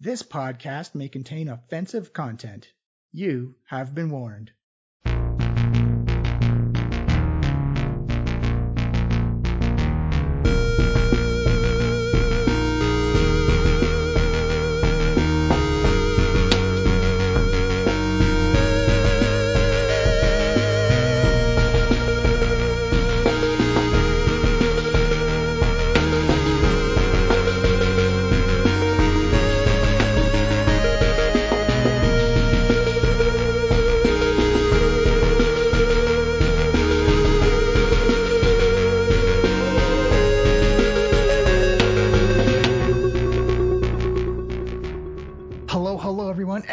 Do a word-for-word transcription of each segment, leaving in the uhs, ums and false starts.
This podcast may contain offensive content. You have been warned.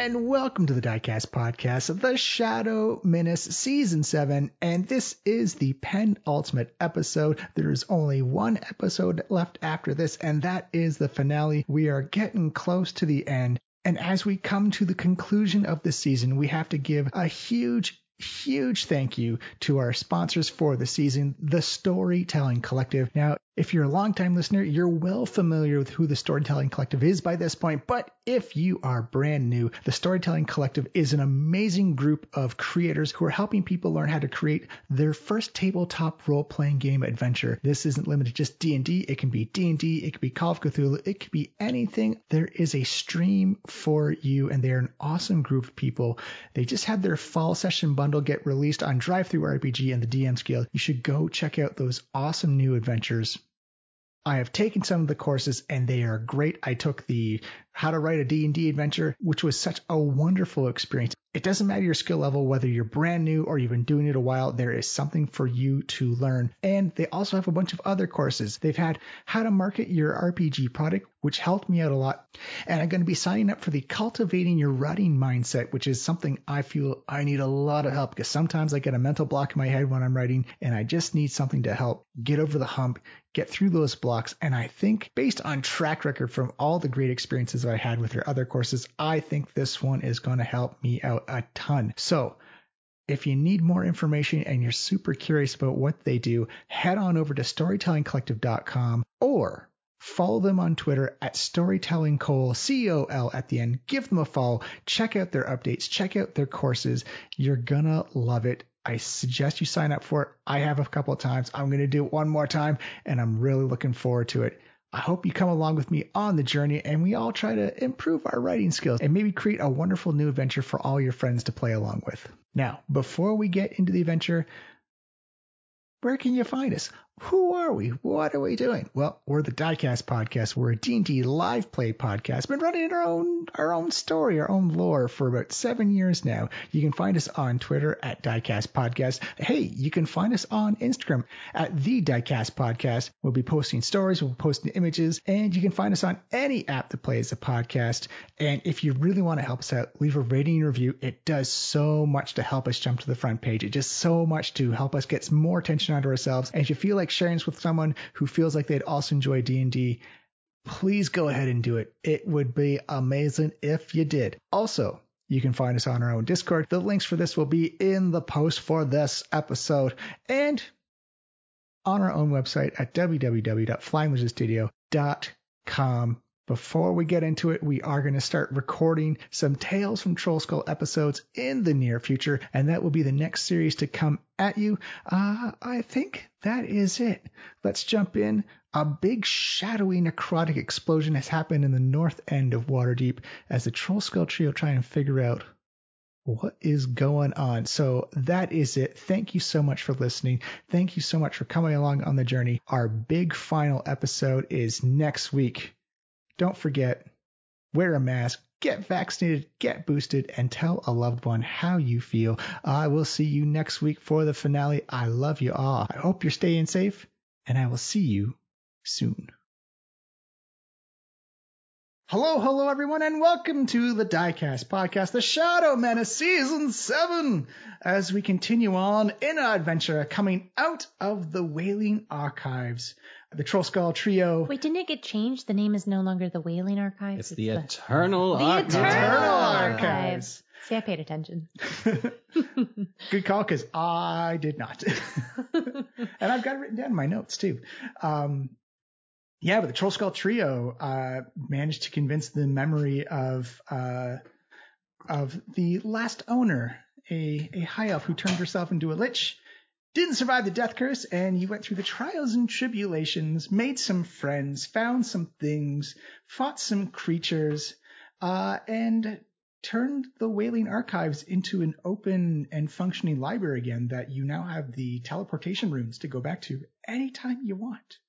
Welcome to the Diecast Podcast of The Shadow Menace Season seven, and this is the penultimate episode. There is only one episode left after this, and that is the finale. We are getting close to the end, and as we come to the conclusion of this season, we have to give a huge Huge thank you to our sponsors for the season, the Storytelling Collective. Now, if you're a longtime listener, you're well familiar with who the Storytelling Collective is by this point. But if you are brand new, the Storytelling Collective is an amazing group of creators who are helping people learn how to create their first tabletop role-playing game adventure. This isn't limited to just D and D. It can be D and D. It could be Call of Cthulhu. It could be anything. There is a stream for you, and they're an awesome group of people. They just had their fall session by Bundle get released on DriveThruRPG and the D M Scale. You should go check out those awesome new adventures. I have taken some of the courses and they are great. I took the How to Write a D and D Adventure, which was such a wonderful experience. It doesn't matter your skill level, whether you're brand new or you've been doing it a while, there is something for you to learn. And they also have a bunch of other courses. They've had How to Market Your R P G Product, which helped me out a lot. And I'm going to be signing up for the Cultivating Your Writing Mindset, which is something I feel I need a lot of help because sometimes I get a mental block in my head when I'm writing and I just need something to help get over the hump, get through those blocks. And I think based on track record from all the great experiences that I had with their other courses, I think this one is going to help me out a ton. So if you need more information and you're super curious about what they do, head on over to Storytelling Collective dot com or follow them on Twitter at StorytellingCol, C O L at the end. Give them a follow. Check out their updates. Check out their courses. You're going to love it. I suggest you sign up for it. I have a couple of times. I'm going to do it one more time, and I'm really looking forward to it. I hope you come along with me on the journey, and we all try to improve our writing skills and maybe create a wonderful new adventure for all your friends to play along with. Now, before we get into the adventure, where can you find us? Who are we? What are we doing? Well, we're the Diecast Podcast. We're a D and D live play podcast. Been running our own our own story, our own lore for about seven years now. You can find us on Twitter at Diecast Podcast. Hey, you can find us on Instagram at the Diecast Podcast. We'll be posting stories, we'll be posting images, and you can find us on any app that plays the podcast. And if you really want to help us out, leave a rating and review. It does so much to help us jump to the front page. It just so much to help us get some more attention onto ourselves. And if you feel like sharing this with someone who feels like they'd also enjoy D and D, please go ahead and do it. It would be amazing if you did. Also, you can find us on our own Discord. The links for this will be in the post for this episode and on our own website at w w w dot flying wizard studio dot com. Before we get into it, we are going to start recording some Tales from Trollskull episodes in the near future, and that will be the next series to come at you. Uh, I think that is it. Let's jump in. A big, shadowy, necrotic explosion has happened in the north end of Waterdeep as the Trollskull Trio try and figure out what is going on. So that is it. Thank you so much for listening. Thank you so much for coming along on the journey. Our big final episode is next week. Don't forget, wear a mask, get vaccinated, get boosted, and tell a loved one how you feel. I will see you next week for the finale. I love you all. I hope you're staying safe, and I will see you soon. Hello, hello, everyone, and welcome to the Diecast Podcast, The Shadow Menace Season seven, as we continue on in our adventure coming out of the Wailing Archives. The Trollskull Trio. Wait, didn't it get changed? The name is no longer the Wailing Archives. It's, it's the, the Eternal Archives. The Eternal Archives. See, I paid attention. Good call, because I did not. And I've got it written down in my notes, too. Um, yeah, but the Trollskull Trio uh, managed to convince the memory of uh, of the last owner, a, a high elf who turned herself into a lich, didn't survive the death curse, and you went through the trials and tribulations, made some friends, found some things, fought some creatures, uh, and turned the Wailing Archives into an open and functioning library again that you now have the teleportation runes to go back to anytime you want.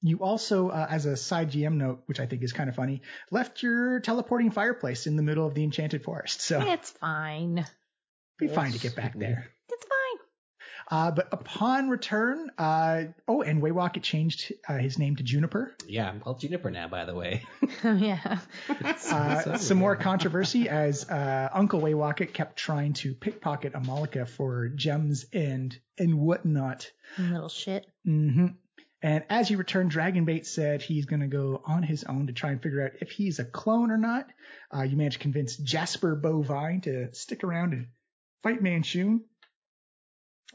You also, uh, as a side G M note, which I think is kind of funny, left your teleporting fireplace in the middle of the Enchanted Forest. So it's fine. Be yes. fine to get back there. It's fine. Uh, but upon return, uh, oh, and Waywocket changed uh, his name to Juniper. Yeah, I'm called Juniper now, by the way. Oh, yeah. uh, some more controversy as uh, Uncle Waywocket kept trying to pickpocket Amalika for gems and and whatnot. Little shit. Mm-hmm. And as you return, Dragonbait said he's going to go on his own to try and figure out if he's a clone or not. Uh, you managed to convince Jasper Bovine to stick around and fight Manshoon.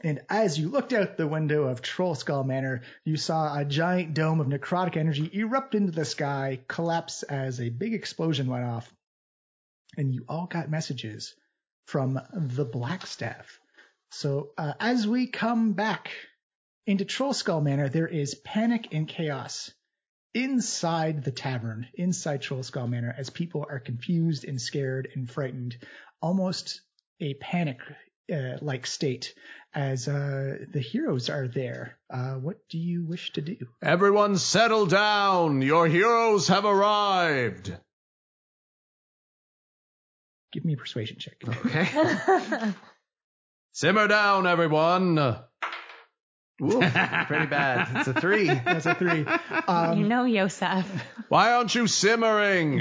And as you looked out the window of Trollskull Manor, you saw a giant dome of necrotic energy erupt into the sky, collapse as a big explosion went off. And you all got messages from the Blackstaff. So uh, as we come back into Trollskull Manor, there is panic and chaos inside the tavern, inside Trollskull Manor, as people are confused and scared and frightened, almost a panic Uh, like state as uh, the heroes are there. Uh, what do you wish to do? Everyone settle down. Your heroes have arrived. Give me a persuasion check. Okay. Simmer down, everyone. Ooh, pretty bad. It's a three. That's a three. Um, you know, Yosef. Why aren't you simmering?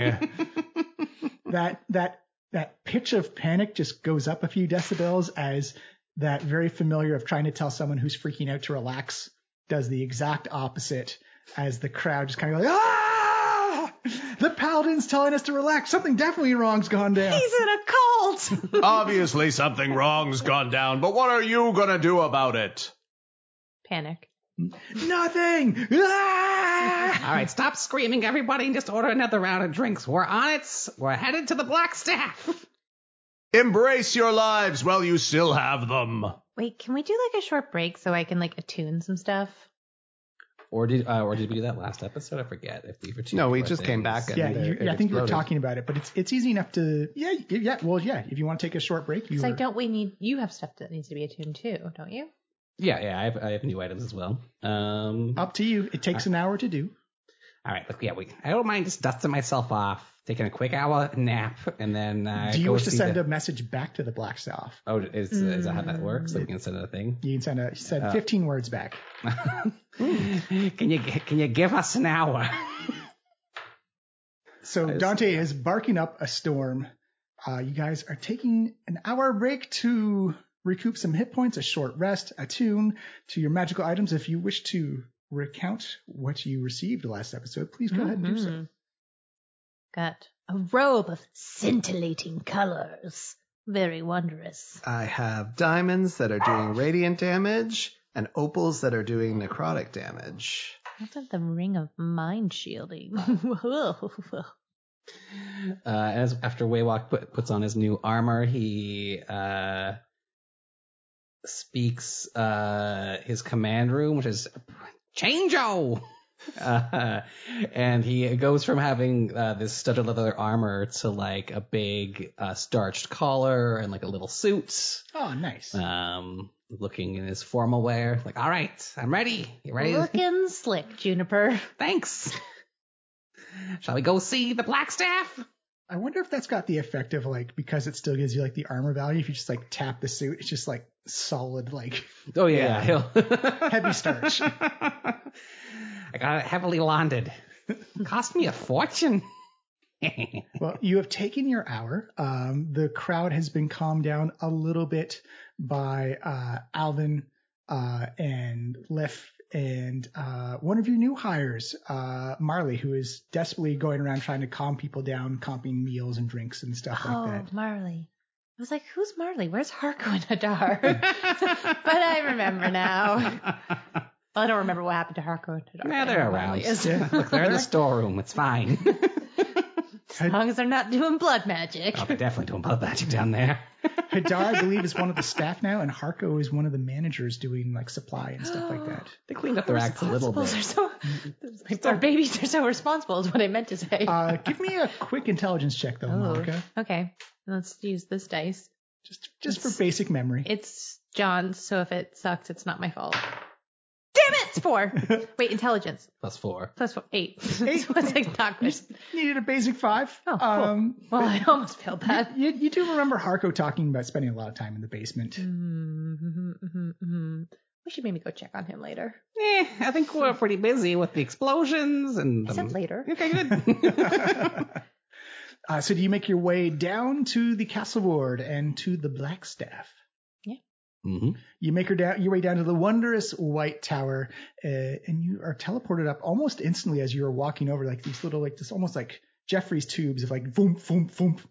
that, that, That pitch of panic just goes up a few decibels as that very familiar of trying to tell someone who's freaking out to relax does the exact opposite as the crowd just kind of goes, ah! The paladin's telling us to relax. Something definitely wrong's gone down. He's in a cult. Obviously something wrong's gone down, but what are you going to do about it? Panic. Nothing. Ah! All right, stop screaming, everybody, and just order another round of drinks. We're on it. We're headed to the Blackstaff. Embrace your lives while you still have them. Wait, can we do like a short break so I can like attune some stuff? Or did uh, or did we do that last episode? I forget if we were too. No, we just things. came back. And yeah, you, yeah I think we were talking about it, but it's it's easy enough to yeah yeah well yeah if you want to take a short break. You so were... don't we need you have stuff that needs to be attuned too, don't you? Yeah, yeah, I have, I have new items as well. Um, Up to you. It takes an hour to do. All right, look, yeah, we, I don't mind just dusting myself off, taking a quick hour nap, and then. Uh, do you wish to send the... a message back to the Blackstaff? Oh, is mm. is that how that works? Like it, we can send a thing. You can send a send uh, fifteen words back. can you can you give us an hour? So just, Dante is barking up a storm. Uh, you guys are taking an hour break to recoup some hit points, a short rest, attune to your magical items. If you wish to recount what you received last episode, please go mm-hmm. ahead and do so. Got a robe of scintillating colors. Very wondrous. I have diamonds that are doing radiant damage and opals that are doing necrotic damage. That's like the ring of mind shielding. Whoa. Uh, as after Waywalk put, puts on his new armor, he... Uh, speaks uh his command room, which is Changeo, uh, and he goes from having uh, this studded leather armor to like a big uh, starched collar and like a little suit. Oh, nice. Um, looking in his formal wear, like, all right, I'm ready. You ready? Looking slick, Juniper. Thanks. Shall we go see the Blackstaff? I wonder if that's got the effect of like, because it still gives you like the armor value. If you just like tap the suit, it's just like solid, like, oh yeah, yeah. Heavy starch. I got it heavily laundered. Cost me a fortune. Well, you have taken your hour. Um, the crowd has been calmed down a little bit by uh, Alvin uh, and Liff. And uh, one of your new hires, uh, Marley, who is desperately going around trying to calm people down, comping meals and drinks and stuff oh, like that. Oh, Marley. I was like, who's Marley? Where's Harko and Hadar? But I remember now. I don't remember what happened to Harco and Underdark. Nah, they're around. Yeah. Look, they're in the storeroom. It's fine. As long as they're not doing blood magic. Oh, they're definitely doing blood magic down there. Hadar, I believe, is one of the staff now, and Harco is one of the managers doing, like, supply and stuff like that. They cleaned up their acts a little bit. Are so, our babies are so responsible is what I meant to say. Uh, give me a quick intelligence check, though, oh, Monica. Okay. Let's use this dice. Just just it's, for basic memory. It's John's, so if it sucks, it's not my fault. Damn it! It's four. Wait, intelligence. Plus four. Plus four. Eight. Eight. It's like not good. Just needed a basic five. Oh, cool. Um, well, I almost failed that. You, you, you do remember Harco talking about spending a lot of time in the basement. Mm-hmm, mm-hmm, mm-hmm. We should maybe go check on him later. Eh, I think we're pretty busy with the explosions and... I said um, later. Okay, good. uh, so do you make your way down to the Castle Ward and to the Blackstaff? Mm-hmm. You make her down, your way down to the wondrous White Tower, uh, and you are teleported up almost instantly as you are walking over, like these little, like this, almost like Jeffrey's tubes of like voom, voom, voom.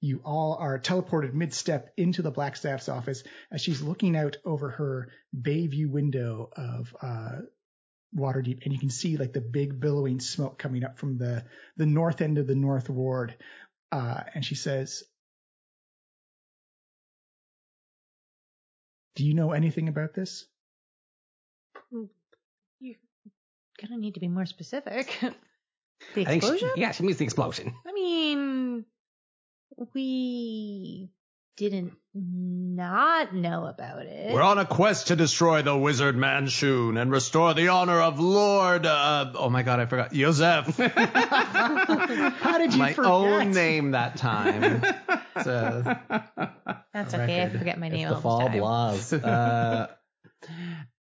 You all are teleported mid-step into the Blackstaff's office as she's looking out over her bay view window of uh, Waterdeep, and you can see like the big billowing smoke coming up from the the north end of the North Ward, uh, and she says. Do you know anything about this? You're going to need to be more specific. The explosion? She, yeah, she means the explosion. I mean, we didn't not know about it. We're on a quest to destroy the wizard Manshoon and restore the honor of Lord... Uh, oh my god, I forgot. Yosef. How did you my forget? My own name that time. So... That's okay. I forget my name all the time. It's the fall blahs. Uh,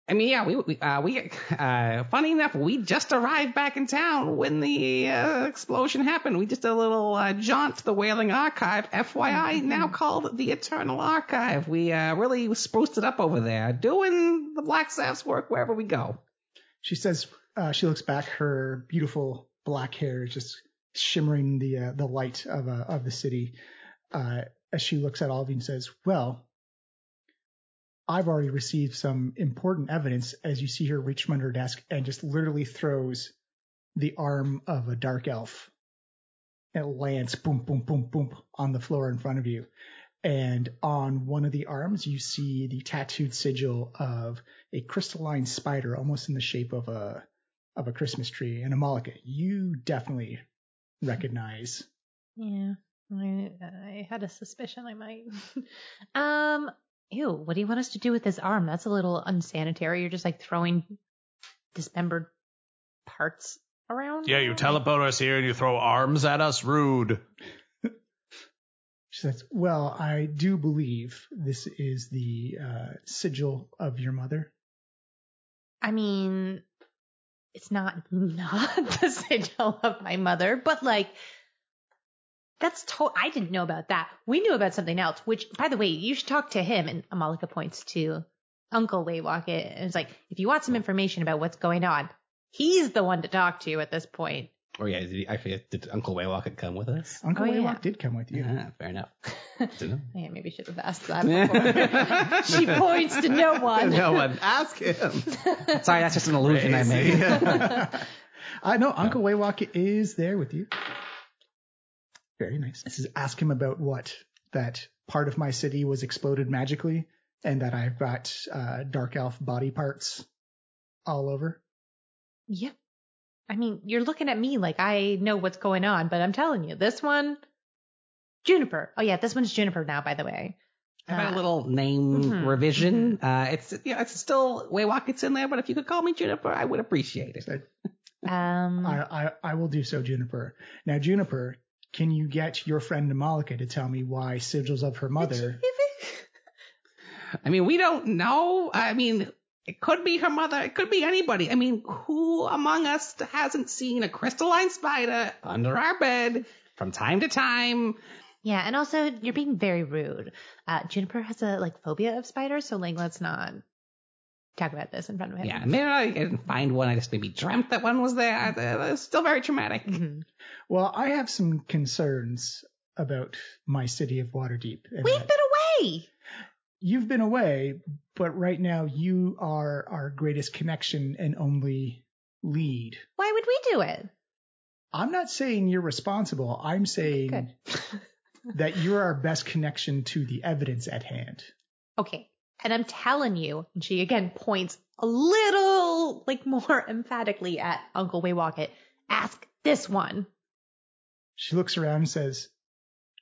I mean, yeah, we we, uh, we uh, funny enough, we just arrived back in town when the uh, explosion happened. We just did a little uh, jaunt to the Wailing Archive, F Y I, mm-hmm. now called the Eternal Archive. We uh, really spruced it up over there, doing the Blackstaff's work wherever we go. She says uh, she looks back. Her beautiful black hair is just shimmering the uh, the light of uh, of the city. Uh, as she looks at all of you and says, well, I've already received some important evidence, as you see her reach from under her desk and just literally throws the arm of a dark elf. It lands, boom, boom, boom, boom, on the floor in front of you. And on one of the arms, you see the tattooed sigil of a crystalline spider, almost in the shape of a of a Christmas tree. And Amalika, you definitely recognize. Yeah. I, I had a suspicion I might. um, ew, what do you want us to do with this arm? That's a little unsanitary. You're just like throwing dismembered parts around. Yeah, you teleport us here and you throw arms at us. Rude. She says, well, I do believe this is the uh, sigil of your mother. I mean, it's not not the sigil of my mother, but like... That's to- I didn't know about that. We knew about something else, which, by the way, you should talk to him. And Amalika points to Uncle Waywocket. And it's like, if you want some information about what's going on, he's the one to talk to at this point. Oh, yeah. Did, he, I forget, did Uncle Waywocket come with us? Uncle oh, Waywocket yeah. did come with you. Yeah, fair enough. Yeah, maybe should have asked that before. She points to no one. No one. Ask him. Sorry, that's just an illusion Crazy. I made. I know. Uh, Uncle no. Waywocket is there with you. Very nice. This is ask him about what? That part of my city was exploded magically and that I've got uh, dark elf body parts all over? Yeah. I mean, you're looking at me like I know what's going on, but I'm telling you, this one, Juniper. Oh, yeah, this one's Juniper now, by the way. How about uh, a little name mm-hmm. revision? Uh, it's you know, it's still Waywocket's in there, but if you could call me Juniper, I would appreciate it. um, I, I, I will do so, Juniper. Now, Juniper... Can you get your friend Amalika to tell me why sigils of her mother? I mean, we don't know. I mean, it could be her mother. It could be anybody. I mean, who among us hasn't seen a crystalline spider under our bed from time to time? Yeah, and also you're being very rude. Uh, Juniper has a like phobia of spiders, so like, let's not talk about this in front of him. Yeah, maybe I didn't find one. I just maybe dreamt that one was there. It's still very traumatic. Mm-hmm. Well, I have some concerns about my city of Waterdeep. We've that. been away! you've been away, but right now you are our greatest connection and only lead. Why would we do it? I'm not saying you're responsible. I'm saying that you're our best connection to the evidence at hand. Okay. And I'm telling you, and she again points a little like more emphatically at Uncle Waywocket. Ask this one. She looks around and says,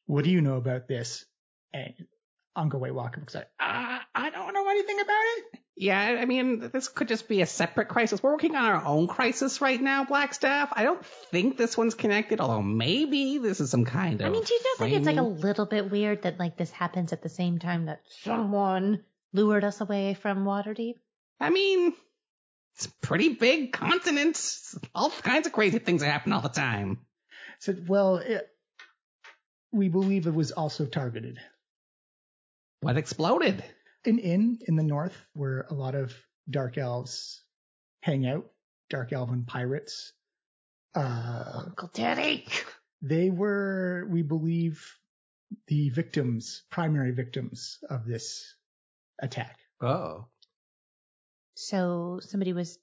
what do you know about this? And Uncle Waywocket looks like, ah, I don't know anything about it. Yeah, I mean, this could just be a separate crisis. We're working on our own crisis right now, Blackstaff. I don't think this one's connected, although maybe this is some kind of... I mean, do you just think it's like a little bit weird that like this happens at the same time that someone lured us away from Waterdeep? I mean, it's a pretty big continent. All kinds of crazy things that happen all the time. So, well, it, we believe it was also targeted. What exploded? An inn in the north where a lot of dark elves hang out, dark elven pirates. Uh, Uncle Teddy! They were, we believe, the victims, primary victims of this attack. Oh. So somebody was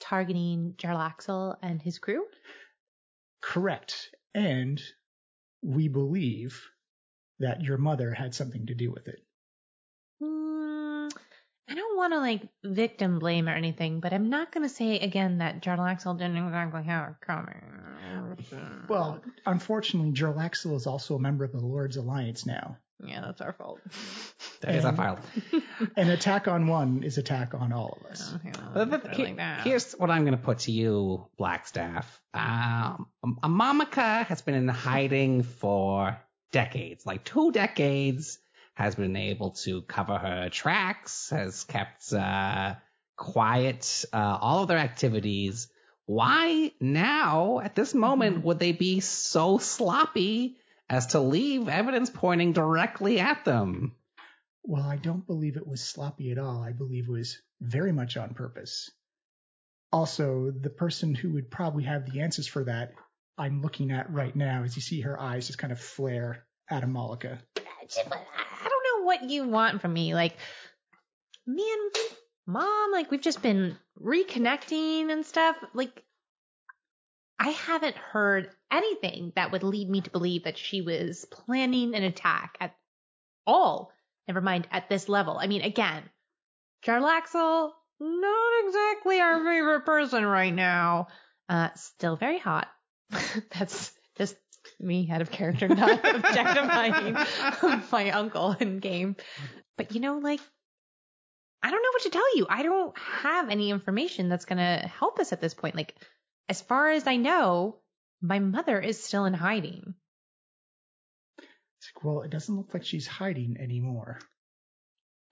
targeting Jarlaxle and his crew? Correct. And we believe that your mother had something to do with it. Mm, I don't want to, like, victim blame or anything, but I'm not going to say, again, that Jarlaxle didn't exactly have it coming. Well, unfortunately, Jarlaxle is also a member of the Lord's Alliance now. Yeah, that's our fault. That and, is our fault. An attack on one is attack on all of us. Okay, well, but, but, he, like here's what I'm going to put to you, Blackstaff. Um, Amalika has been in hiding for decades, like two decades, has been able to cover her tracks, has kept uh, quiet uh, all of their activities. Why now, at this moment, would they be so sloppy as to leave evidence pointing directly at them? Well, I don't believe it was sloppy at all. I believe it was very much on purpose. Also, the person who would probably have the answers for that I'm looking at right now, as you see her eyes just kind of flare at Amalika. I don't know what you want from me. Like, me and Mom, like, we've just been reconnecting and stuff. Like, I haven't heard anything that would lead me to believe that she was planning an attack at all. Never mind at this level. I mean, again, Jarlaxle, not exactly our favorite person right now. Uh, still very hot. That's just me out of character, not objectifying my uncle in game. But, you know, like, I don't know what to tell you. I don't have any information that's going to help us at this point. Like, as far as I know, my mother is still in hiding. It's like, well, it doesn't look like she's hiding anymore.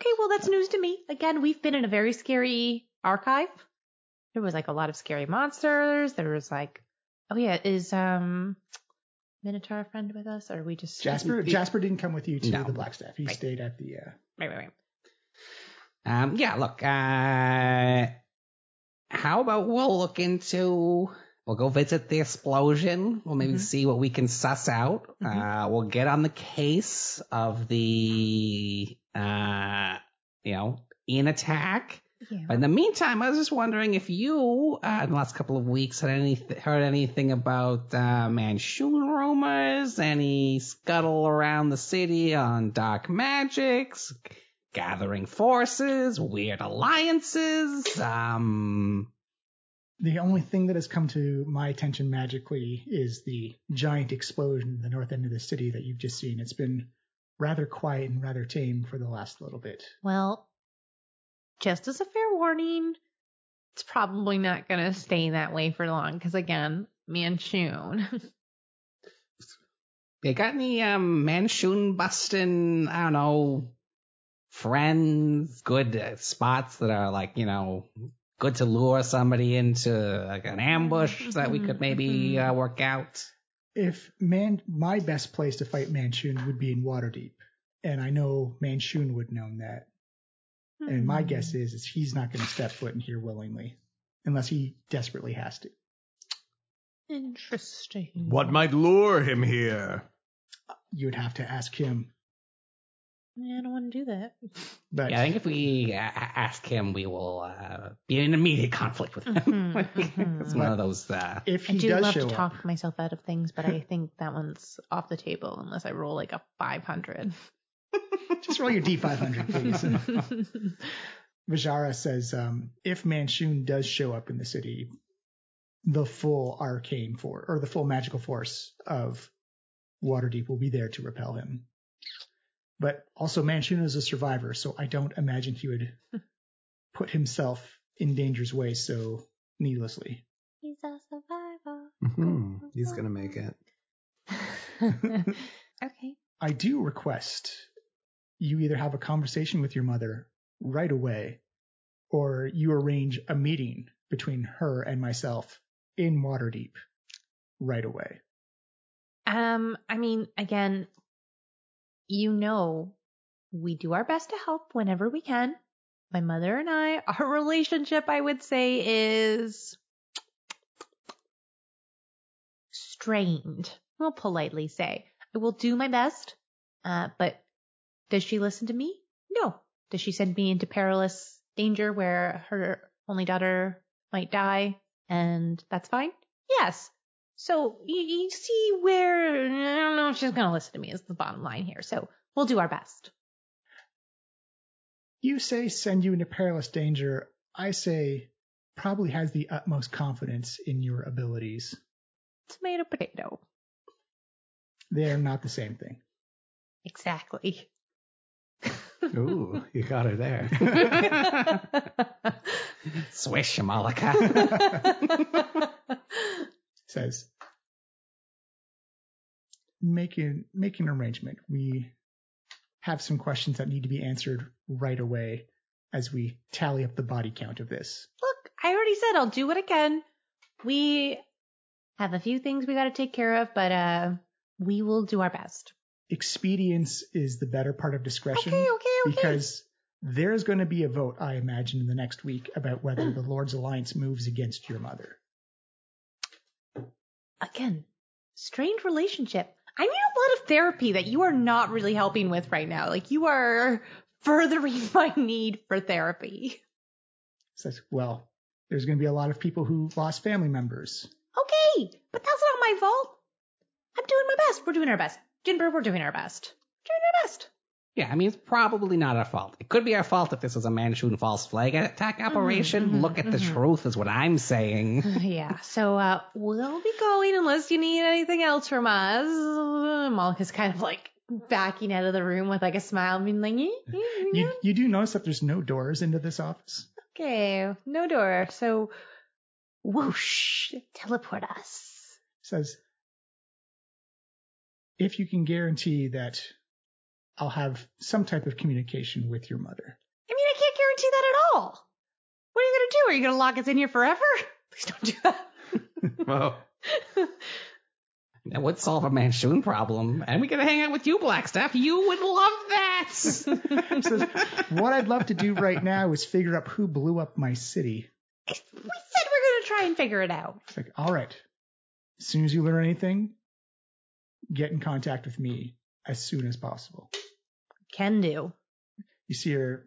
Okay, well, that's news to me. Again, we've been in a very scary archive. There was, like, a lot of scary monsters. There was, like... Oh, yeah, is um, Minotaur a friend with us, or are we just... Jasper be... Jasper didn't come with you to no. the Blackstaff. He right. stayed at the... Uh... Right, right, right. Um, yeah, look, uh, how about we'll look into... We'll go visit the explosion. We'll maybe mm-hmm. see what we can suss out. Mm-hmm. Uh, we'll get on the case of the, uh, you know, in attack. Yeah. But in the meantime, I was just wondering if you, uh, in the last couple of weeks, had any heard anything about uh, Manshoon rumors, any scuttle around the city on dark magics, gathering forces, weird alliances. Um, the only thing that has come to my attention magically is the giant explosion in the north end of the city that you've just seen. It's been rather quiet and rather tame for the last little bit. Well. Just as a fair warning, it's probably not going to stay that way for long. Because, again, Manshoon. They got any um, Manshoon-busting, I don't know, friends, good uh, spots that are, like, you know, good to lure somebody into, like, an ambush mm-hmm. that we could maybe uh, work out? If man, my best place to fight Manshoon would be in Waterdeep. And I know Manshoon would know that. And my guess is, is he's not going to step foot in here willingly, unless he desperately has to. Interesting. What might lure him here? You'd have to ask him. Yeah, I don't want to do that. But yeah, I think if we uh, ask him, we will uh, be in immediate conflict with him. Mm-hmm, like, mm-hmm. It's one of those. Uh, if he I do does love show to talk up. myself out of things, but I think that one's off the table unless I roll like a five hundred. Just roll your D five hundred, please. Vajara says, um, if Manshoon does show up in the city, the full arcane force or the full magical force of Waterdeep will be there to repel him. But also Manshoon is a survivor, so I don't imagine he would put himself in danger's way so needlessly. He's a survivor. Mm-hmm. He's going to make it. Okay. I do request you either have a conversation with your mother right away, or you arrange a meeting between her and myself in Waterdeep right away. Um, I mean, again... You know, we do our best to help whenever we can. My mother and I, our relationship, I would say, is strained. I'll politely say, I will do my best. Uh, but does she listen to me? No. Does she send me into perilous danger where her only daughter might die? And that's fine? Yes. So you, you see where, I don't know if she's going to listen to me is the bottom line here. So we'll do our best. You say send you into perilous danger. I say probably has the utmost confidence in your abilities. Tomato, potato. They're not the same thing. Exactly. Ooh, you got her there. Swish, Amalika. Says, make an, make an arrangement. We have some questions that need to be answered right away as we tally up the body count of this. Look, I already said I'll do what I can. We have a few things we got to take care of, but uh, we will do our best. Expedience is the better part of discretion. Okay, okay, okay. Because there's going to be a vote, I imagine, in the next week about whether the Lord's Alliance moves against your mother. Again, strained relationship. I need a lot of therapy that you are not really helping with right now. Like, you are furthering my need for therapy. Says, well, there's going to be a lot of people who lost family members. Okay, but that's not my fault. I'm doing my best. We're doing our best. Juniper, we're doing our best. Doing our best. Yeah, I mean, it's probably not our fault. It could be our fault if this was a Manshoon false flag attack operation. Mm-hmm, Look at mm-hmm. the truth is what I'm saying. Yeah, so uh, we'll be going unless you need anything else from us. Malika's kind of like backing out of the room with like a smile. Being like, you, you do notice that there's no doors into this office. Okay, no door. So whoosh, teleport us. Says, if you can guarantee that I'll have some type of communication with your mother. I mean, I can't guarantee that at all. What are you going to do? Are you going to lock us in here forever? Please don't do that. Whoa. That would solve a Manshoon problem. And we could hang out with you, Blackstaff. You would love that. So, what I'd love to do right now is figure out who blew up my city. We said we we're going to try and figure it out. It's like, all right. As soon as you learn anything, get in contact with me as soon as possible. Can do. You see her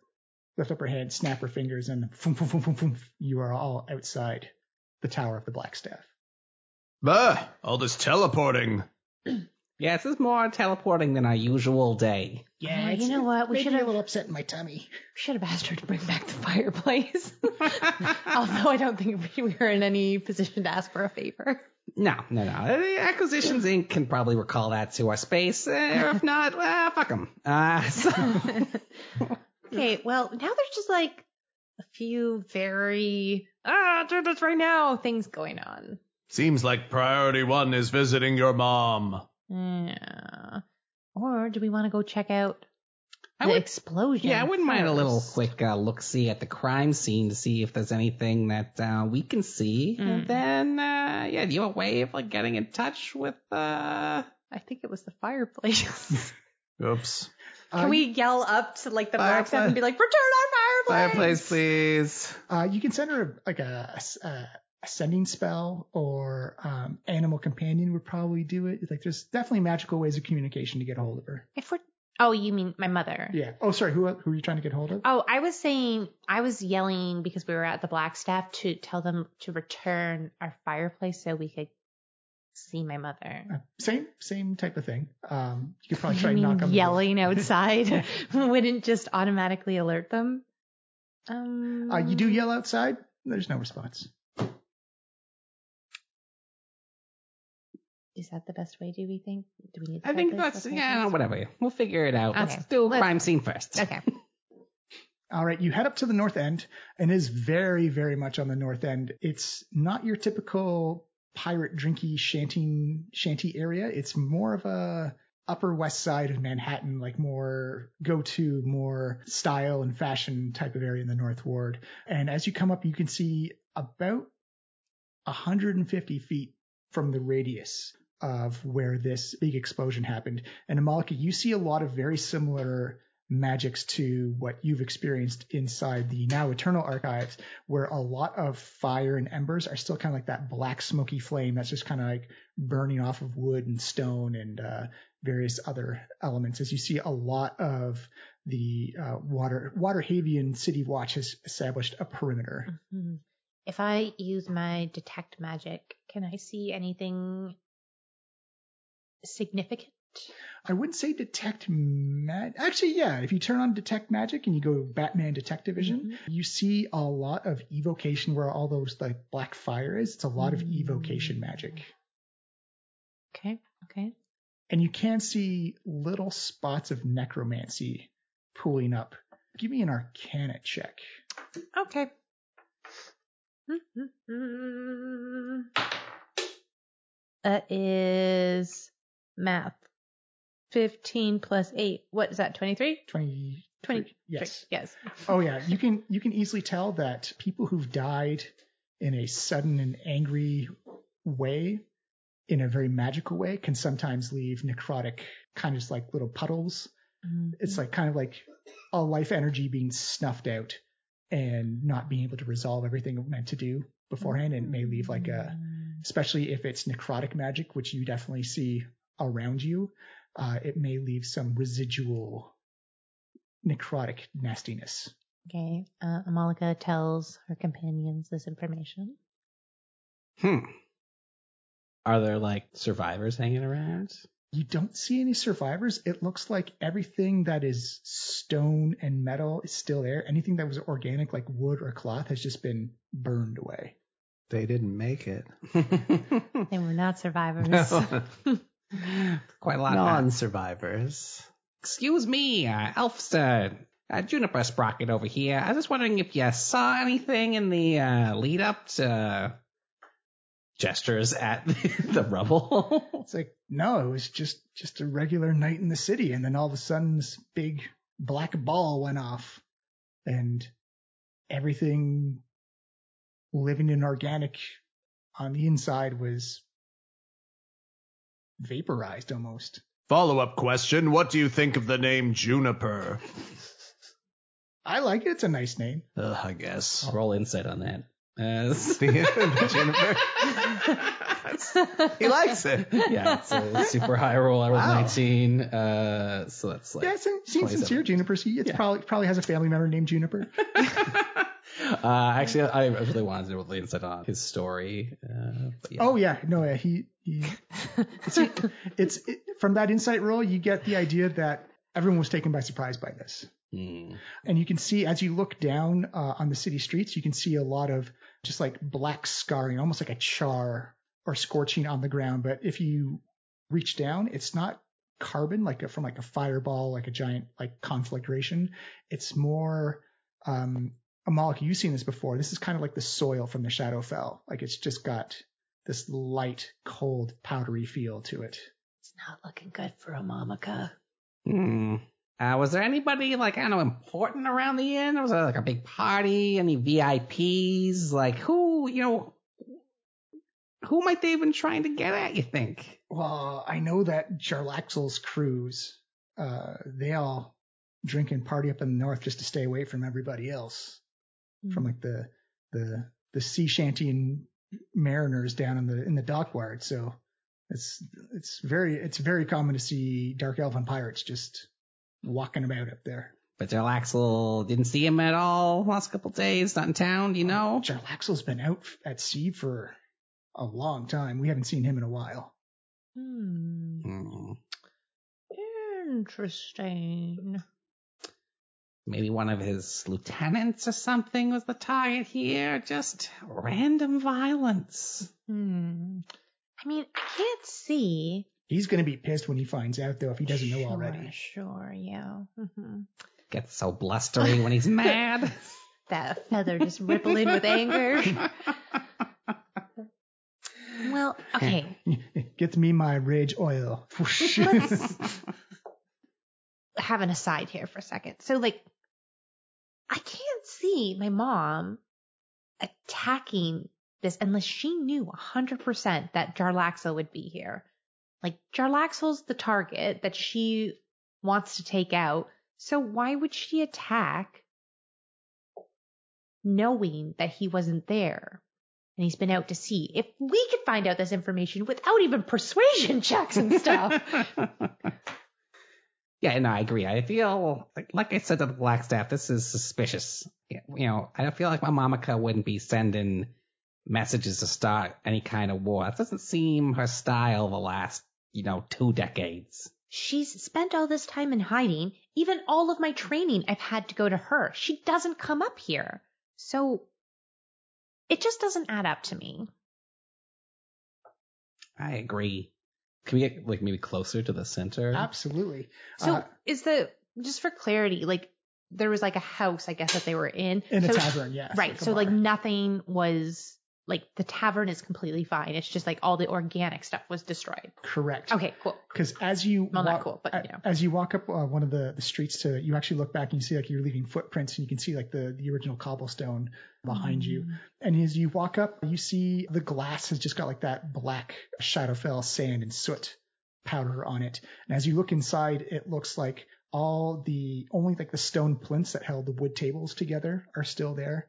lift up her hand, snap her fingers, and foom, foom, foom, foom, foom, you are all outside the Tower of the Blackstaff. Bah! All this teleporting. Yeah, this is more teleporting than our usual day. Yeah, uh, you know what? We should have a little upset in my tummy. We should have asked her to bring back the fireplace. Although I don't think we were in any position to ask for a favor. No, no, no. Acquisitions Incorporated can probably recall that to our space. Uh, if not, uh, fuck them. Uh, so. Okay, well, now there's just like a few very, ah, do this right now things going on. Seems like priority one is visiting your mom. Yeah. Or do we want to go check out the I would, explosion? Yeah, I wouldn't first. mind a little quick uh, look-see at the crime scene to see if there's anything that uh, we can see. Mm. And then, uh, yeah, do you have a way of like getting in touch with... Uh... I think it was the fireplace. Oops. Can uh, we yell up to like the Blackstaff and be like, return our fireplace! Fireplace, please. Uh, you can send her like a... Uh, Ascending spell or um, animal companion would probably do it. Like, there's definitely magical ways of communication to get a hold of her. If we're Oh, you mean my mother. Yeah. Oh, sorry. Who who are you trying to get hold of? Oh, I was saying, I was yelling because we were at the Blackstaff to tell them to return our fireplace so we could see my mother. Uh, same, same type of thing. Um, you could probably try and knock on yelling the outside wouldn't just automatically alert them. Um, uh, you do yell outside. There's no response. Is that the best way, do we think? Do we need to I think that's, yeah, whatever. We'll figure it out. Okay. Let's do a Let's, crime scene first. Okay. All right, you head up to the north end, and it is very, very much on the north end. It's not your typical pirate drinky shanty, shanty area. It's more of a upper west side of Manhattan, like more go-to, more style and fashion type of area in the North Ward. And as you come up, you can see about one hundred fifty feet from the radius of where this big explosion happened. And Amalika, you see a lot of very similar magics to what you've experienced inside the now Eternal Archives, where a lot of fire and embers are still kind of like that black smoky flame that's just kind of like burning off of wood and stone and uh, various other elements, as you see a lot of the uh, water Waterhavian City Watch has established a perimeter. Mm-hmm. If I use my detect magic, can I see anything significant? I wouldn't say detect magic. Actually, yeah, if you turn on detect magic and you go Batman Detective Vision, mm-hmm. you see a lot of evocation where all those like black fire is. It's a lot mm-hmm. of evocation magic. Okay, okay. And you can see little spots of necromancy pooling up. Give me an Arcana check. Okay. That is math. Fifteen plus eight. What is that? Twenty-three. Twenty. Twenty. Yes. Yes. Oh yeah. You can you can easily tell that people who've died in a sudden and angry way, in a very magical way, can sometimes leave necrotic kind of just like little puddles. Mm-hmm. It's like kind of like a life energy being snuffed out and not being able to resolve everything it meant to do beforehand. And it may leave like a, especially if it's necrotic magic, which you definitely see around you, uh, it may leave some residual necrotic nastiness. Okay. Uh, Amalika tells her companions this information. Hmm. Are there like survivors hanging around? You don't see any survivors. It looks like everything that is stone and metal is still there. Anything that was organic, like wood or cloth, has just been burned away. They didn't make it. They were not survivors. No. Quite a lot of non-survivors. Excuse me, uh, Elfston. Uh, Juniper Sprocket over here. I was just wondering if you saw anything in the uh, lead-up to... Uh... gestures at the rubble. It's like, no, it was just just a regular night in the city, and then all of a sudden this big black ball went off and everything living and organic on the inside was vaporized almost. Follow-up question: what do you think of the name Juniper? I like it. It's a nice name. Ugh, I guess I'll roll insight on that. Uh, Juniper. He likes it. Yeah, it's a super high roll. I rolled wow. nineteen. Uh, so that's like yeah, seems sincere. Juniper. See, it's yeah. probably probably has a family member named Juniper. uh, actually, I really wanted to really insight on his story. Uh, yeah. Oh yeah, no, yeah, he he. It's, it's it, from that insight roll, you get the idea that everyone was taken by surprise by this. Mm. And you can see, as you look down uh, on the city streets, you can see a lot of just like black scarring, almost like a char or scorching on the ground. But if you reach down, it's not carbon, like a, from like a fireball, like a giant like conflagration. It's more, um, Amalika, you've seen this before. This is kind of like the soil from the Shadowfell. Like it's just got this light, cold, powdery feel to it. It's not looking good for Amalika. Hmm. Uh, was there anybody, like, I don't know, important around the inn? Was there, like, a big party? Any V I Ps? Like, who, you know, who might they have been trying to get at, you think? Well, I know that Jarlaxle's crews, uh, they all drink and party up in the north just to stay away from everybody else. Mm-hmm. From, like, the the the sea shanty and mariners down in the in the dockyard. So it's it's very it's very common to see dark elven pirates just... walking about up there. But Jarlaxle, didn't see him at all last couple of days, not in town, do you know? Uh, Jarlaxle's been out at sea for a long time. We haven't seen him in a while. Hmm. Mm. Interesting. Maybe one of his lieutenants or something was the target here. Just random violence. Hmm. I mean, I can't see. He's going to be pissed when he finds out, though, if he doesn't sure, know already. Sure, yeah. Mm-hmm. Gets so blustery when he's mad. That feather just rippling with anger. Well, okay. Gets me my rage oil. Let's have an aside here for a second. So, like, I can't see my mom attacking this unless she knew one hundred percent that Jarlaxle would be here. Like, Jarlaxle's the target that she wants to take out, so why would she attack knowing that he wasn't there and he's been out to sea? If we could find out this information without even persuasion checks and stuff. Yeah, no, I agree. I feel, like, like I said to the Blackstaff, this is suspicious. You know, I feel like my Mamaka wouldn't be sending messages to start any kind of war. That doesn't seem her style the last, you know, two decades. She's spent all this time in hiding. Even all of my training, I've had to go to her. She doesn't come up here. So it just doesn't add up to me. I agree. Can we get, like, maybe closer to the center? Absolutely. So uh, is the, just for clarity, like, there was, like, a house, I guess, that they were in. In so, a tavern, yes. Right. So, like, nothing was... Like, the tavern is completely fine. It's just, like, all the organic stuff was destroyed. Correct. Okay, cool. Because as you well, walk, not cool, but, you know. As you walk up uh, one of the, the streets to you actually look back and you see, like, you're leaving footprints, and you can see, like, the, the original cobblestone behind mm. you. And as you walk up, you see the glass has just got, like, that black Shadowfell sand and soot powder on it. And as you look inside, it looks like all the only, like, the stone plinths that held the wood tables together are still there.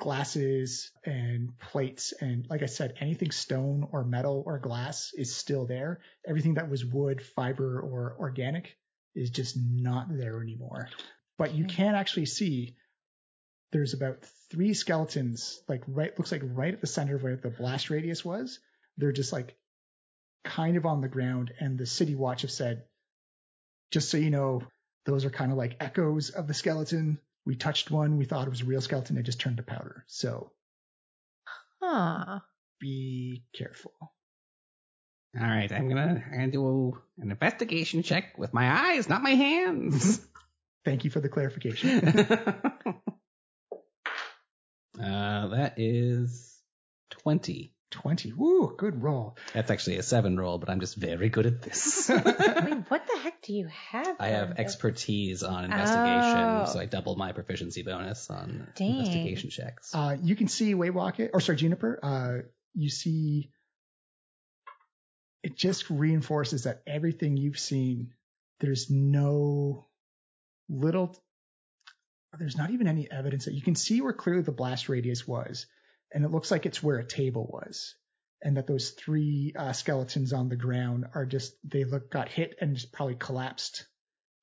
Glasses and plates and, like I said, anything stone or metal or glass is still there. Everything that was wood, fiber, or organic is just not there anymore. But you can actually see there's about three skeletons, like, right, looks like right at the center of where the blast radius was. They're just, like, kind of on the ground, and the City Watch have said, just so you know, those are kind of like echoes of the skeleton. We touched one. We thought it was a real skeleton. It just turned to powder. So huh. Be careful. All right. I'm going to do an investigation check with my eyes, not my hands. Thank you for the clarification. uh, that is twenty. twenty. Woo, good roll. That's actually a seven roll, but I'm just very good at this. Wait, what the heck do you have? I have this? Expertise on investigation, oh. So I doubled my proficiency bonus on Dang. investigation checks. Uh, you can see Waywocket, or sorry, Juniper. Uh, you see, it just reinforces that everything you've seen, there's no little, there's not even any evidence that you can see where clearly the blast radius was. And it looks like it's where a table was, and that those three uh, skeletons on the ground are just, they look, got hit and just probably collapsed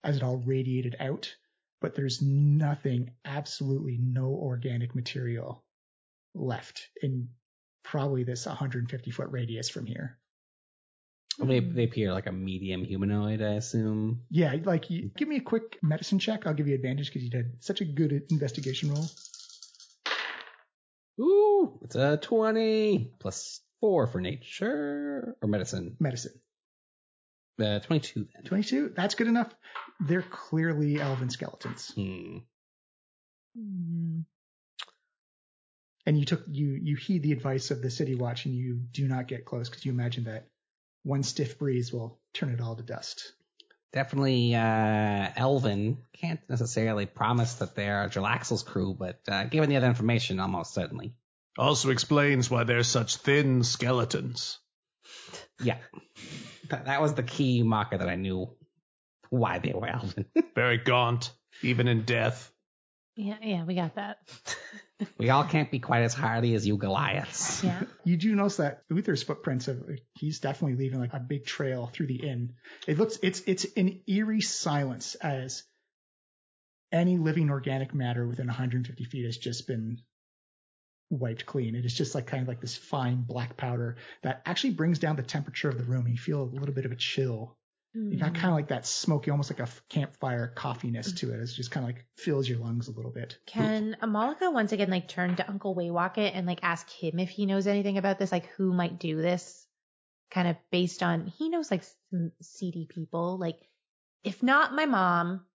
as it all radiated out. But there's nothing, absolutely no organic material left in probably this one hundred fifty foot radius from here. They, they appear like a medium humanoid, I assume. Yeah, like, you, give me a quick medicine check. I'll give you advantage because you did such a good investigation roll. Ooh, it's a twenty plus four for nature or medicine. Medicine. Uh, twenty-two then. twenty-two? That's good enough. They're clearly elven skeletons. Hmm. Mm. And you took you you heed the advice of the City Watch, and you do not get close because you imagine that one stiff breeze will turn it all to dust. Definitely uh, elven. Can't necessarily promise that they're Jarlaxle's crew, but uh, given the other information, almost certainly. Also explains why they're such thin skeletons. Yeah. Th- that was the key marker that I knew why they were elven. Very gaunt, even in death. Yeah, yeah, we got that. We all can't be quite as hardy as you Goliaths. Yeah. You do notice that Uther's footprints have, he's definitely leaving like a big trail through the inn. It looks, it's it's an eerie silence as any living organic matter within one hundred fifty feet has just been wiped clean. It is just like kind of like this fine black powder that actually brings down the temperature of the room. You feel a little bit of a chill. You got kind of like that smoky, almost like a campfire coffee-ness to it. It's just kind of like fills your lungs a little bit. Can Amalika once again like turn to Uncle Waywocket and like ask him if he knows anything about this, like who might do this, kind of based on he knows like some seedy people. Like if not my mom,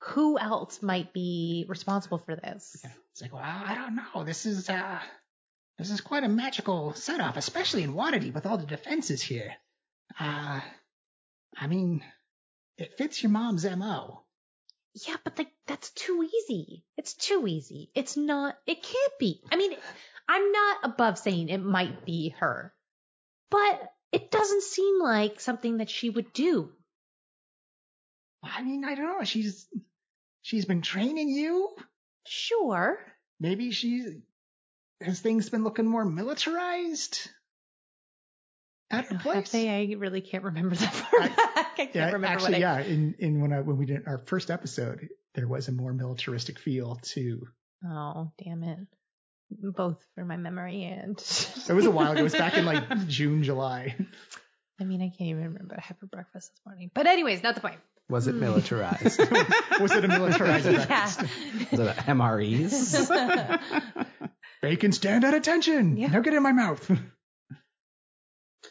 who else might be responsible for this? Yeah. It's like, well, I don't know. This is uh, this is quite a magical setup, especially in Waterdeep with all the defenses here. Uh. I mean, it fits your mom's M O. Yeah, but like that's too easy. It's too easy. It's not, it can't be. I mean, I'm not above saying it might be her, but it doesn't seem like something that she would do. I mean, I don't know. She's, she's been training you? Sure. Maybe she's, has things been looking more militarized? I say I really can't remember that far back. I can't yeah, remember actually, what I... yeah. In in when I when we did our first episode, there was a more militaristic feel to. Oh damn it! Both for my memory and. It was a while ago. It was back in like June, July. I mean, I can't even remember. I had for breakfast this morning. But anyways, not the point. Was it militarized? Was it a militarized breakfast? Yeah. Was it M R Es? Bacon, stand at attention. Yeah. Now get in my mouth.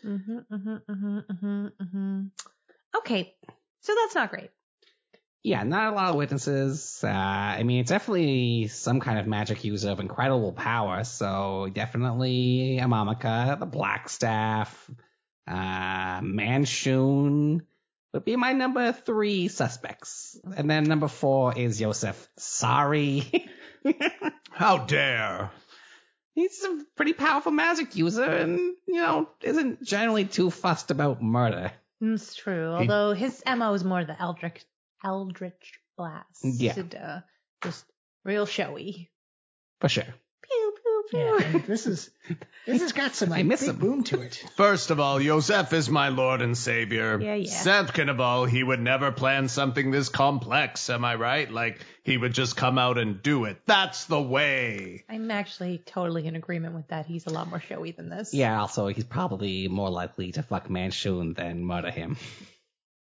Mm-hmm, mm-hmm, mm-hmm, mm-hmm, mm-hmm. Okay, so that's not great. Yeah, not a lot of witnesses. Uh, I mean, it's definitely some kind of magic user of incredible power, so definitely Amalika, the Blackstaff, uh, Manshoon would be my number three suspects. And then number four is Yosef. Sorry. How dare. He's a pretty powerful magic user and, you know, isn't generally too fussed about murder. It's true, although he, his M O is more the Eldritch, Eldritch Blast. Yeah. And, uh, just real showy. For sure. Pew, pew, pew. Yeah, this is, this has got some like, big boom to it. First of all, Yosef is my lord and savior. Yeah, yeah. Second of all, he would never plan something this complex, am I right? Like... He would just come out and do it. That's the way. I'm actually totally in agreement with that. He's a lot more showy than this. Yeah, also, he's probably more likely to fuck Manshoon than murder him.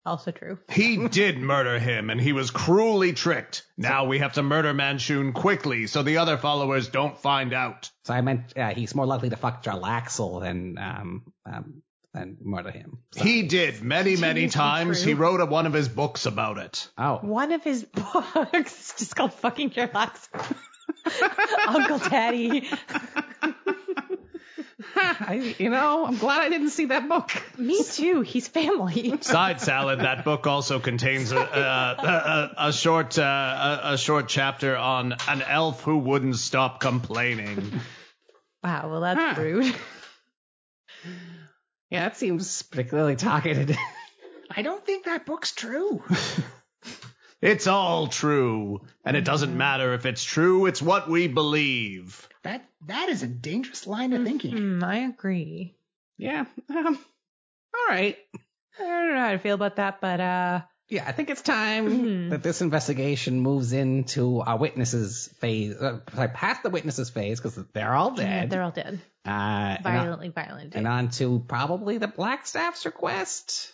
Also true. He did murder him, and he was cruelly tricked. Now so, we have to murder Manshoon quickly so the other followers don't find out. So I meant uh, he's more likely to fuck Jarlaxle than... Um, um, and murder him. Sorry. He did many, many Jeez, times. He wrote a, one of his books about it. Oh. One of his books? Just called fucking Jarlaxle. Uncle Daddy. I, you know, I'm glad I didn't see that book. Me too. He's family. Side salad. That book also contains a, a, a, a short, uh, a, a short chapter on an elf who wouldn't stop complaining. Wow. Well, that's huh. rude. Yeah, that seems particularly targeted. I don't think that book's true. It's all true. And it doesn't matter if it's true. It's what we believe. That That is a dangerous line of thinking. Mm-hmm, I agree. Yeah. Um, all right. I don't know how to feel about that, but... uh. Yeah, I think it's time mm-hmm. that this investigation moves into our witnesses phase, uh, past the witnesses phase, because they're all dead. Yeah, they're all dead. Uh, Violently violent. And on to probably the Blackstaff's request.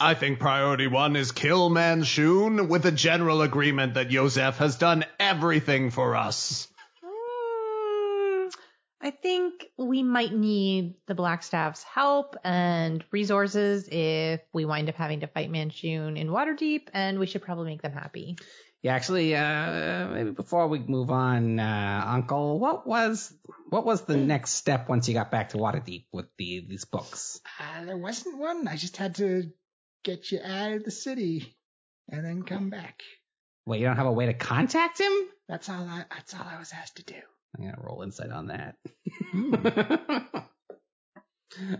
I think priority one is kill Manshoon with a general agreement that Yosef has done everything for us. Mm, I think we might need the Blackstaff's help and resources if we wind up having to fight Manshoon in Waterdeep, and we should probably make them happy. Yeah, actually, uh, maybe before we move on, uh, Uncle, what was what was the next step once you got back to Waterdeep with the these books? Uh, there wasn't one. I just had to get you out of the city and then come back. Wait, you don't have a way to contact him? That's all. I, that's all I was asked to do. I'm gonna roll insight on that.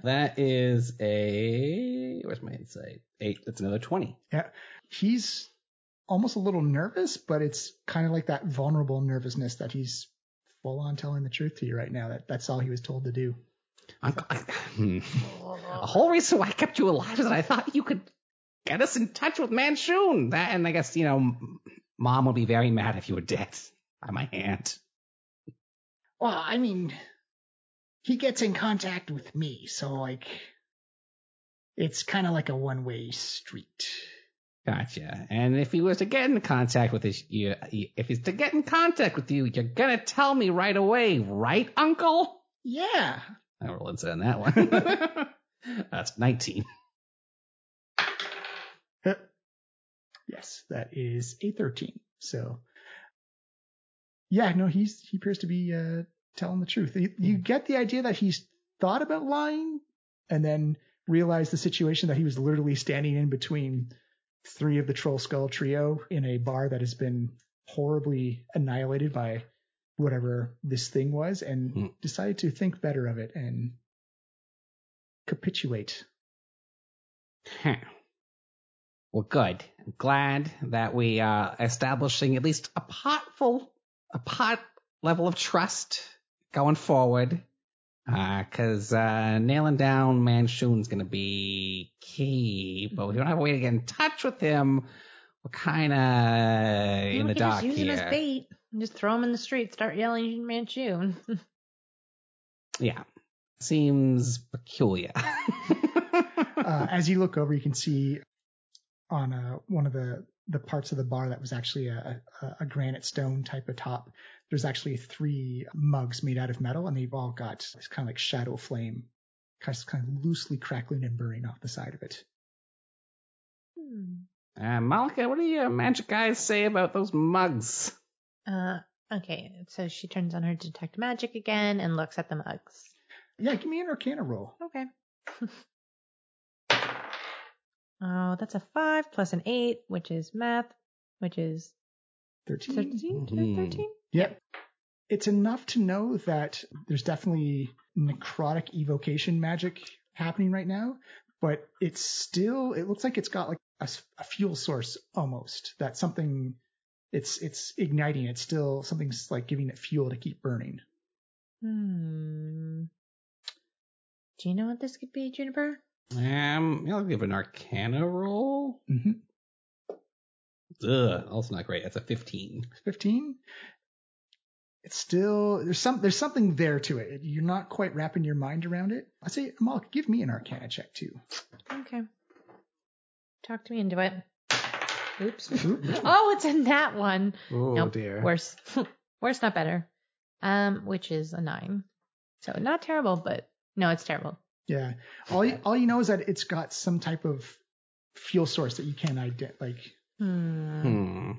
That is a where's my insight? Eight. That's another twenty. Yeah, he's. almost a little nervous, but it's kind of like that vulnerable nervousness that he's full on telling the truth to you right now. That that's all he was told to do. I, I, a whole reason why I kept you alive is that I thought you could get us in touch with Manshoon. That, and I guess, you know, Mom would be very mad if you were dead by my hand. Well, I mean, he gets in contact with me, so, like, it's kind of like a one-way street. Gotcha. And if he was to get in contact with his, you, if he's to get in contact with you, you're gonna tell me right away, right, Uncle? Yeah. I don't roll into that one. That's nineteen. Yes, that is a thirteen. So, yeah, no, he's he appears to be uh, telling the truth. You, you get the idea that he's thought about lying, and then realized the situation that he was literally standing in between three of the Trollskull Trio in a bar that has been horribly annihilated by whatever this thing was, and mm. decided to think better of it and capitulate. Huh. Well, good. I'm glad that we are establishing at least a potful, a pot level of trust going forward. Because uh, uh, nailing down Manshoon's going to be key, but we don't have a way to get in touch with him. We're kind of in the dark here. Just use him as bait. Just throw him in the street, start yelling Manshoon. Yeah. Seems peculiar. uh, as you look over, you can see on uh, one of the, the parts of the bar that was actually a, a, a granite stone type of top, there's actually three mugs made out of metal, and they've all got this kind of like shadow flame kind of, kind of loosely crackling and burning off the side of it. Hmm. Uh, Malika, what do you magic guys say about those mugs? Uh, okay, so she turns on her detect magic again and looks at the mugs. Yeah, give me an Arcana roll. Okay. Oh, that's a five plus an eight, which is math, which is thirteen. thirteen? Mm-hmm. thirteen? Yep. It's enough to know that there's definitely necrotic evocation magic happening right now, but it's still, it looks like it's got like a, a fuel source almost, that something, it's it's igniting. It's still, something's like giving it fuel to keep burning. Hmm. Do you know what this could be, Juniper? Um, I'll give an Arcana roll. Mm-hmm. Ugh, also not great. That's a fifteen. fifteen? It's still, there's some there's something there to it. You're not quite wrapping your mind around it. I say, Amal, give me an Arcana check too. Okay. Talk to me into it. Oops. Oh, it's in that one. Oh, nope, dear. Worse. Worse, not better. Um, which is a nine. So not terrible, but no, it's terrible. Yeah. All you, all you know is that it's got some type of fuel source that you can't ident- like. Hmm. hmm.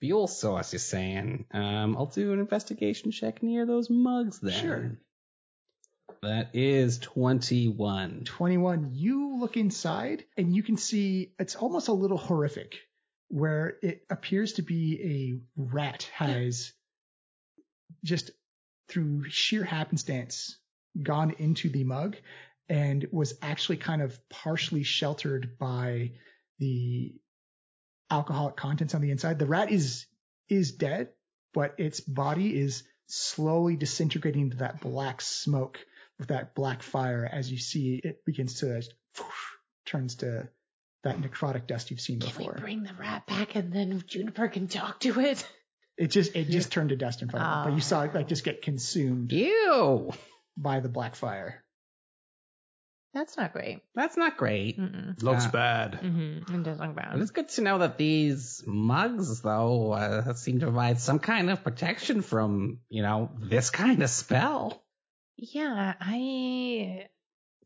Fuel source, you're saying? Um, I'll do an investigation check near those mugs then. Sure. That is twenty-one. twenty-one. You look inside and you can see it's almost a little horrific, where it appears to be a rat has just through sheer happenstance gone into the mug and was actually kind of partially sheltered by the alcoholic contents on the inside. The rat is is dead, but its body is slowly disintegrating into that black smoke with that black fire as you see it begins to whoosh, turns to that necrotic dust you've seen before. Can we bring the rat back and then Juniper can talk to it? It just it just turned to dust in front of oh. him, but you saw it like just get consumed. Ew. By the black fire. That's not great. That's not great. Mm-mm. Looks uh, bad. Mm-hmm. It does look bad. But it's good to know that these mugs, though, uh, seem to provide some kind of protection from, you know, this kind of spell. Yeah, I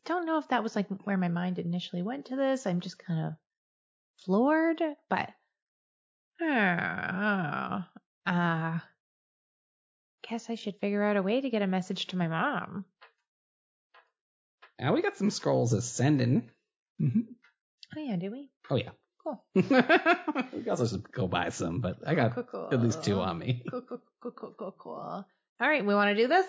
don't know if that was like where my mind initially went to this. I'm just kind of floored, but ah. Uh, uh, guess I should figure out a way to get a message to my mom. Now we got some scrolls ascending. Mm-hmm. Oh yeah, do we? Oh yeah. Cool. We also should go buy some, but I got cool, cool, cool. at least two on me. Cool, cool, cool, cool, cool, cool. All right, we want to do this?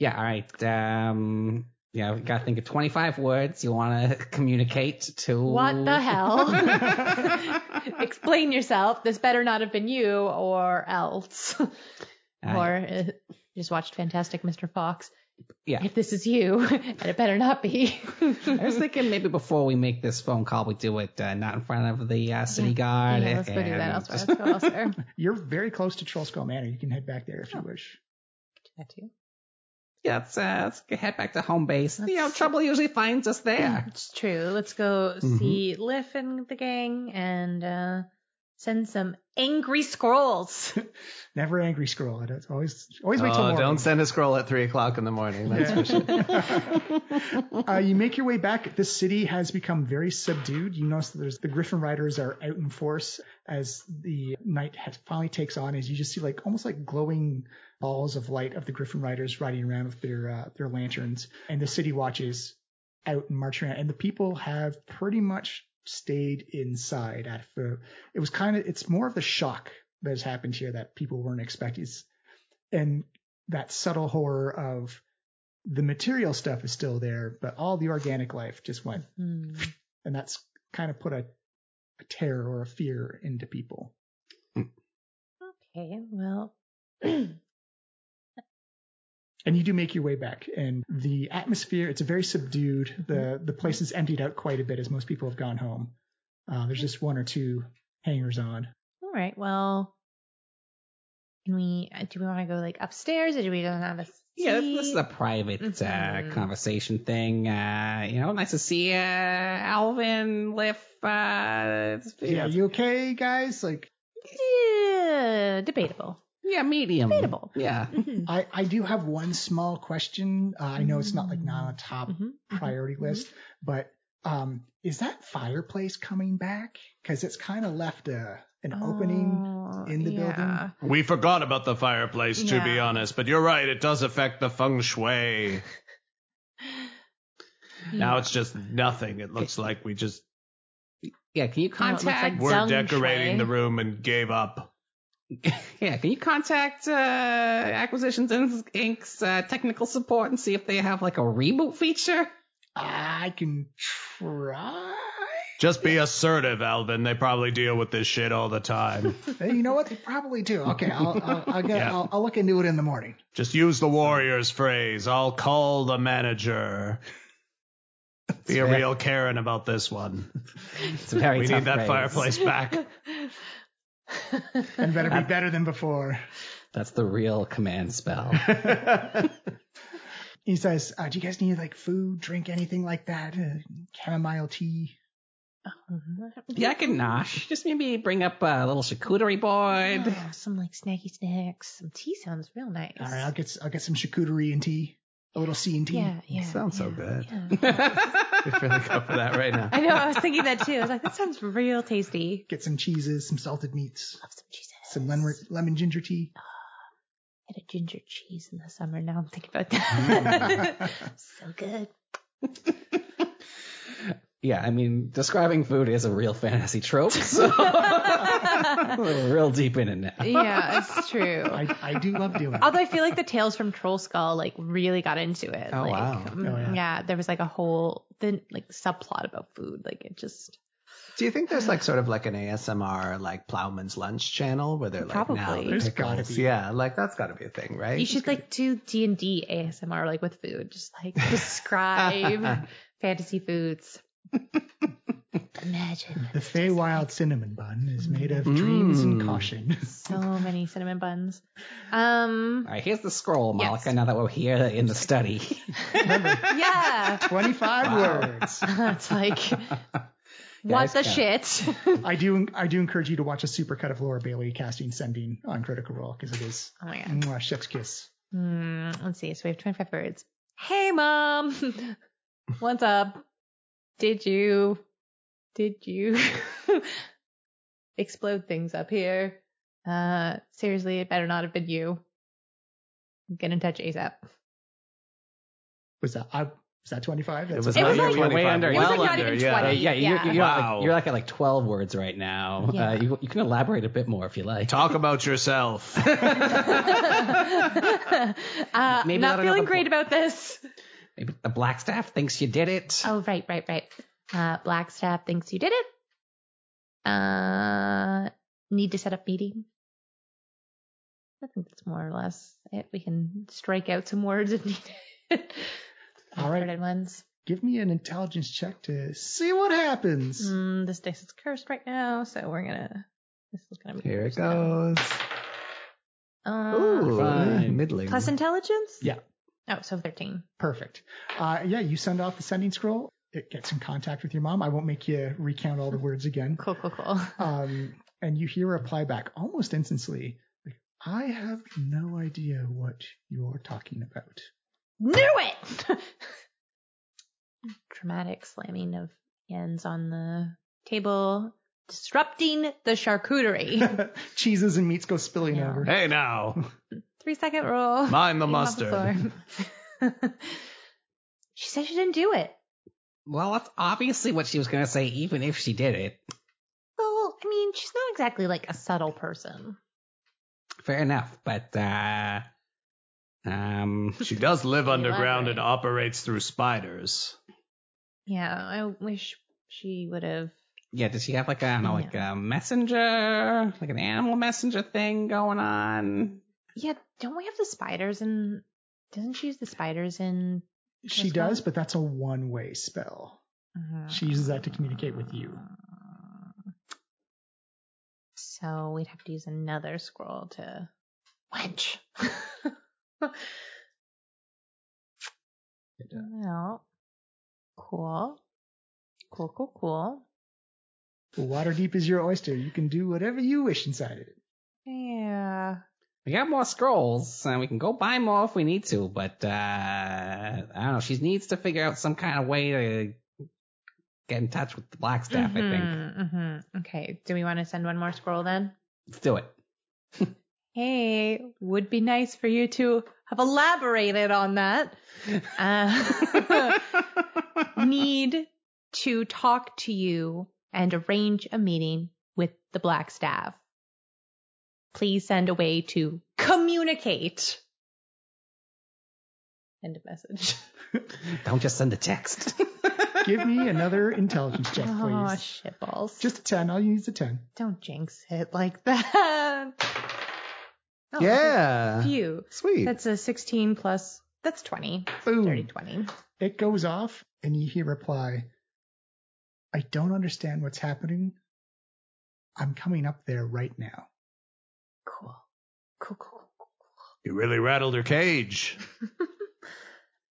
Yeah, all right. Um, you know, you got to think of twenty-five words you want to communicate to. What the hell? Explain yourself. This better not have been you or else. Uh, or uh, just watched Fantastic Mister Fox. Yeah. If this is you, and it better not be. I was thinking maybe before we make this phone call, we do it uh, not in front of the uh, city yeah. guard. Yeah, let's and... go do that elsewhere. Let's go elsewhere. You're very close to Trollskull Manor. You can head back there if oh. you wish. Do that too. Yeah, let's, uh, let's head back to home base. Let's... You know, trouble usually finds us there. It's true. Let's go mm-hmm. see Liff and the gang and uh, send some angry scrolls. Never angry scroll. It's always always wait till oh, morning. Don't send a scroll at three o'clock in the morning. That's for sure. uh, you make your way back. This city has become very subdued. You notice that there's the Griffin Riders are out in force as the night has, finally takes on. As you just see, like almost like glowing balls of light of the Griffin Riders riding around with their uh, their lanterns, and the city watches out and marching around, and the people have pretty much stayed inside. After it was kind of, it's more of the shock that has happened here that people weren't expecting, and that subtle horror of the material stuff is still there, but all the organic life just went, mm. and that's kind of put a, a terror or a fear into people. Okay, well. And you do make your way back, and the atmosphere, it's very subdued. The the place is emptied out quite a bit as most people have gone home. Uh, there's just one or two hangers-on. All right, well, can we, do we want to go like upstairs, or do we don't have a seat? Yeah, this is a private mm-hmm. uh, conversation thing. Uh, you know, nice to see uh, Alvin, Liff. Uh, yeah, you okay, guys? Like, yeah, debatable. Yeah, medium. Debatable. Yeah. Mm-hmm. I, I do have one small question. Uh, I know it's not like not on a top mm-hmm. priority mm-hmm. list, but um, is that fireplace coming back? Because it's kind of left a, an uh, opening in the yeah. building. We forgot about the fireplace, to yeah. be honest, but you're right. It does affect the feng shui. Now yeah. it's just nothing. It looks like we just... Yeah, can you contact... We're decorating the room and gave up. Yeah, can you contact uh, Acquisitions Incorporated's uh, technical support and see if they have like a reboot feature? I can try. Just be assertive, Alvin. They probably deal with this shit all the time. You know what? They probably do. Okay, I'll I'll, I'll, get, yeah. I'll I'll look into it in the morning. Just use the Warriors phrase. I'll call the manager. That's be fair. A real Karen about this one. It's a very we tough need that phrase. Fireplace back. And better be better than before. That's the real command spell. He says, uh, do you guys need like food, drink, anything like that? Uh, chamomile tea? Yeah, I can nosh. Just maybe bring up a little charcuterie board. Oh, some like snacky snacks. Some tea sounds real nice. All right, I'll get I'll get some charcuterie and tea. A little C and T. Yeah, yeah. Sounds yeah, so good. Yeah. You're feeling up for that right now. I know. I was thinking that too. I was like, that sounds real tasty. Get some cheeses, some salted meats. Love some cheeses. Some lemon, lemon ginger tea. Uh, I had a ginger cheese in the summer. Now I'm thinking about that. So good. Yeah, I mean, describing food is a real fantasy trope. So we're real deep in it now. Yeah, it's true. I, I do love doing it. Although I feel like the Tales from Trollskull like really got into it. Oh, like, wow. Um, oh, yeah. yeah, there was like a whole the, like subplot about food. Like it just. Do you think there's like sort of like an A S M R like Plowman's Lunch channel where they're like probably. Now there's gotta be. Yeah, like that's gotta be a thing, right? You should like do D and D A S M R like with food, just like describe fantasy foods. Imagine the Feywild cinnamon bun is made of mm. dreams and caution. So many cinnamon buns. Um, All right, here's the scroll, Malika. Yes. Now that we're here in the study, remember? Yeah, twenty-five wow. words. It's like what yeah, the kinda... shit. I do, I do encourage you to watch a supercut of Laura Bailey casting Sending on Critical Role because it is oh my God. Mwah, chef's kiss. Mm, let's see. So we have twenty-five words. Hey, Mom, what's up? Did you, did you explode things up here? Uh, seriously, it better not have been you. Get in touch ASAP. Was that, I, was that twenty-five? It was, it was like, like way under. It was like well not under, even twenty. Yeah, yeah, yeah. You're, you're, wow. like, you're like at like twelve words right now. Yeah. Uh, you, you can elaborate a bit more if you like. Talk about yourself. uh, Maybe not feeling great po- about this. Maybe the Blackstaff thinks you did it. Oh, right, right, right. Uh, Blackstaff thinks you did it. Uh, need to set up meeting. I think that's more or less it. We can strike out some words if needed. All right. Ones. Give me an intelligence check to see what happens. Mm, this dice is cursed right now, so we're gonna. This is gonna be. Here it goes. Uh, Ooh, fine. Middling. Plus intelligence? Yeah. Oh, so thirteen. Perfect. Uh, yeah, you send off the sending scroll. It gets in contact with your mom. I won't make you recount all the words again. Cool, cool, cool. Um, and you hear a reply back almost instantly. Like, I have no idea what you're talking about. Knew it! Dramatic slamming of hands on the table. Disrupting the charcuterie. Cheeses and meats go spilling yeah. over. Hey, now. Three second rule. Mind the mustard. The she said she didn't do it. Well, that's obviously what she was going to say, even if she did it. Well, I mean, she's not exactly like a subtle person. Fair enough, but, uh... Um, she does live underground and operates through spiders. Yeah, I wish she would have. Yeah, does she have like a, I don't know, like a messenger, like an animal messenger thing going on? Yeah, don't we have the spiders in? Doesn't she use the spiders in? She does, but that's a one-way spell. Uh, she uses that to communicate with you. So we'd have to use another scroll to wench. Well, cool, cool, cool, cool. Waterdeep is your oyster. You can do whatever you wish inside it. Yeah. We got more scrolls, and we can go buy more if we need to, but, uh, I don't know. She needs to figure out some kind of way to get in touch with the Blackstaff, mm-hmm, I think. Mm-hmm. Okay. Do we want to send one more scroll then? Let's do it. Hey, would be nice for you to have elaborated on that. Uh, need to talk to you and arrange a meeting with the Blackstaff. Please send a way to communicate. End of message. Don't just send a text. Give me another intelligence check, please. Oh, shitballs. Just a ten. I'll use a ten. Don't jinx it like that. Oh, yeah. Phew. Sweet. That's a sixteen plus. That's twenty. Boom. thirty, twenty. It goes off and you hear reply. I don't understand what's happening. I'm coming up there right now. Cool. Cool, cool, cool. You really rattled her cage.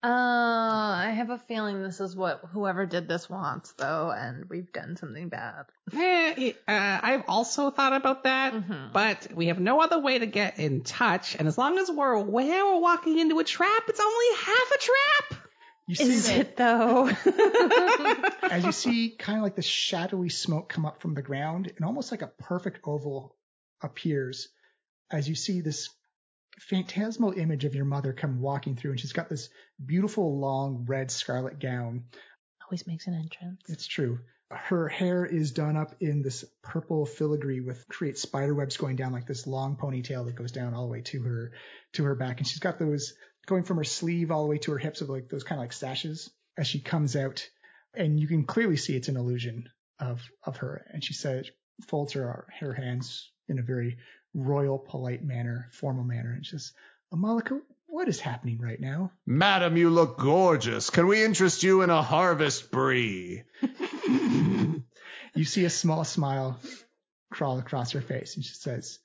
uh, I have a feeling this is what whoever did this wants, though, and we've done something bad. Eh, uh, I've also thought about that, mm-hmm. but we have no other way to get in touch, and as long as we're aware we're walking into a trap, it's only half a trap! You see Is that, it, though? As you see kind of like the shadowy smoke come up from the ground, and almost like a perfect oval appears as you see this phantasmal image of your mother come walking through, and she's got this beautiful, long, red scarlet gown. Always makes an entrance. It's true. Her hair is done up in this purple filigree with create spider webs going down like this long ponytail that goes down all the way to her, to her back, and she's got those... going from her sleeve all the way to her hips of like those kind of like sashes as she comes out, and you can clearly see it's an illusion of, of her. And she says, folds her, her hands in a very royal, polite manner, formal manner. And she says, Amalika, what is happening right now? Madam, you look gorgeous. Can we interest you in a harvest brie? You see a small smile crawl across her face. And she says,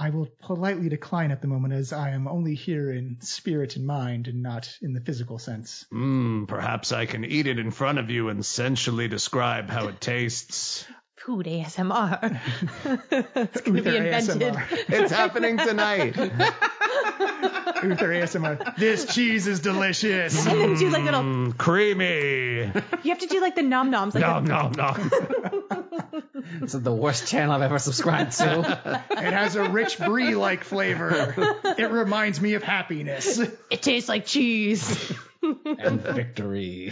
I will politely decline at the moment, as I am only here in spirit and mind and not in the physical sense. Mm, perhaps I can eat it in front of you and sensually describe how it tastes. Food A S M R. It's going to be invented. A S M R. It's happening tonight. With their A S M R. This cheese is delicious. And then do like little... Mm, creamy. You have to do like the nom-noms. Like nom, a... nom, nom. This is the worst channel I've ever subscribed to. It has a rich brie-like flavor. It reminds me of happiness. It tastes like cheese. And victory.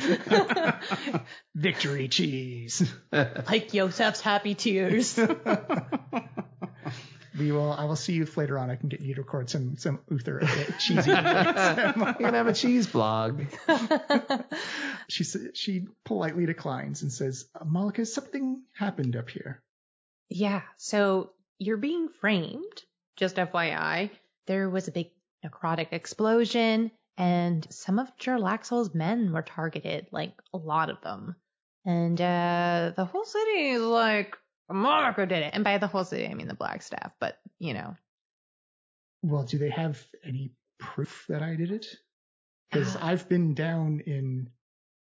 Victory cheese. Like Yosef's happy tears. we will, I will see you if later on I can get you to record some, some Uther cheesy. I'm going to have a cheese blog. she she politely declines and says, Malika, something happened up here. Yeah. So you're being framed. Just F Y I, there was a big necrotic explosion and some of Jarlaxle's men were targeted, like a lot of them. And uh, the whole city is like, Monaco did it. And by the whole city, I mean the Blackstaff, but, you know. Well, do they have any proof that I did it? Because I've been down in...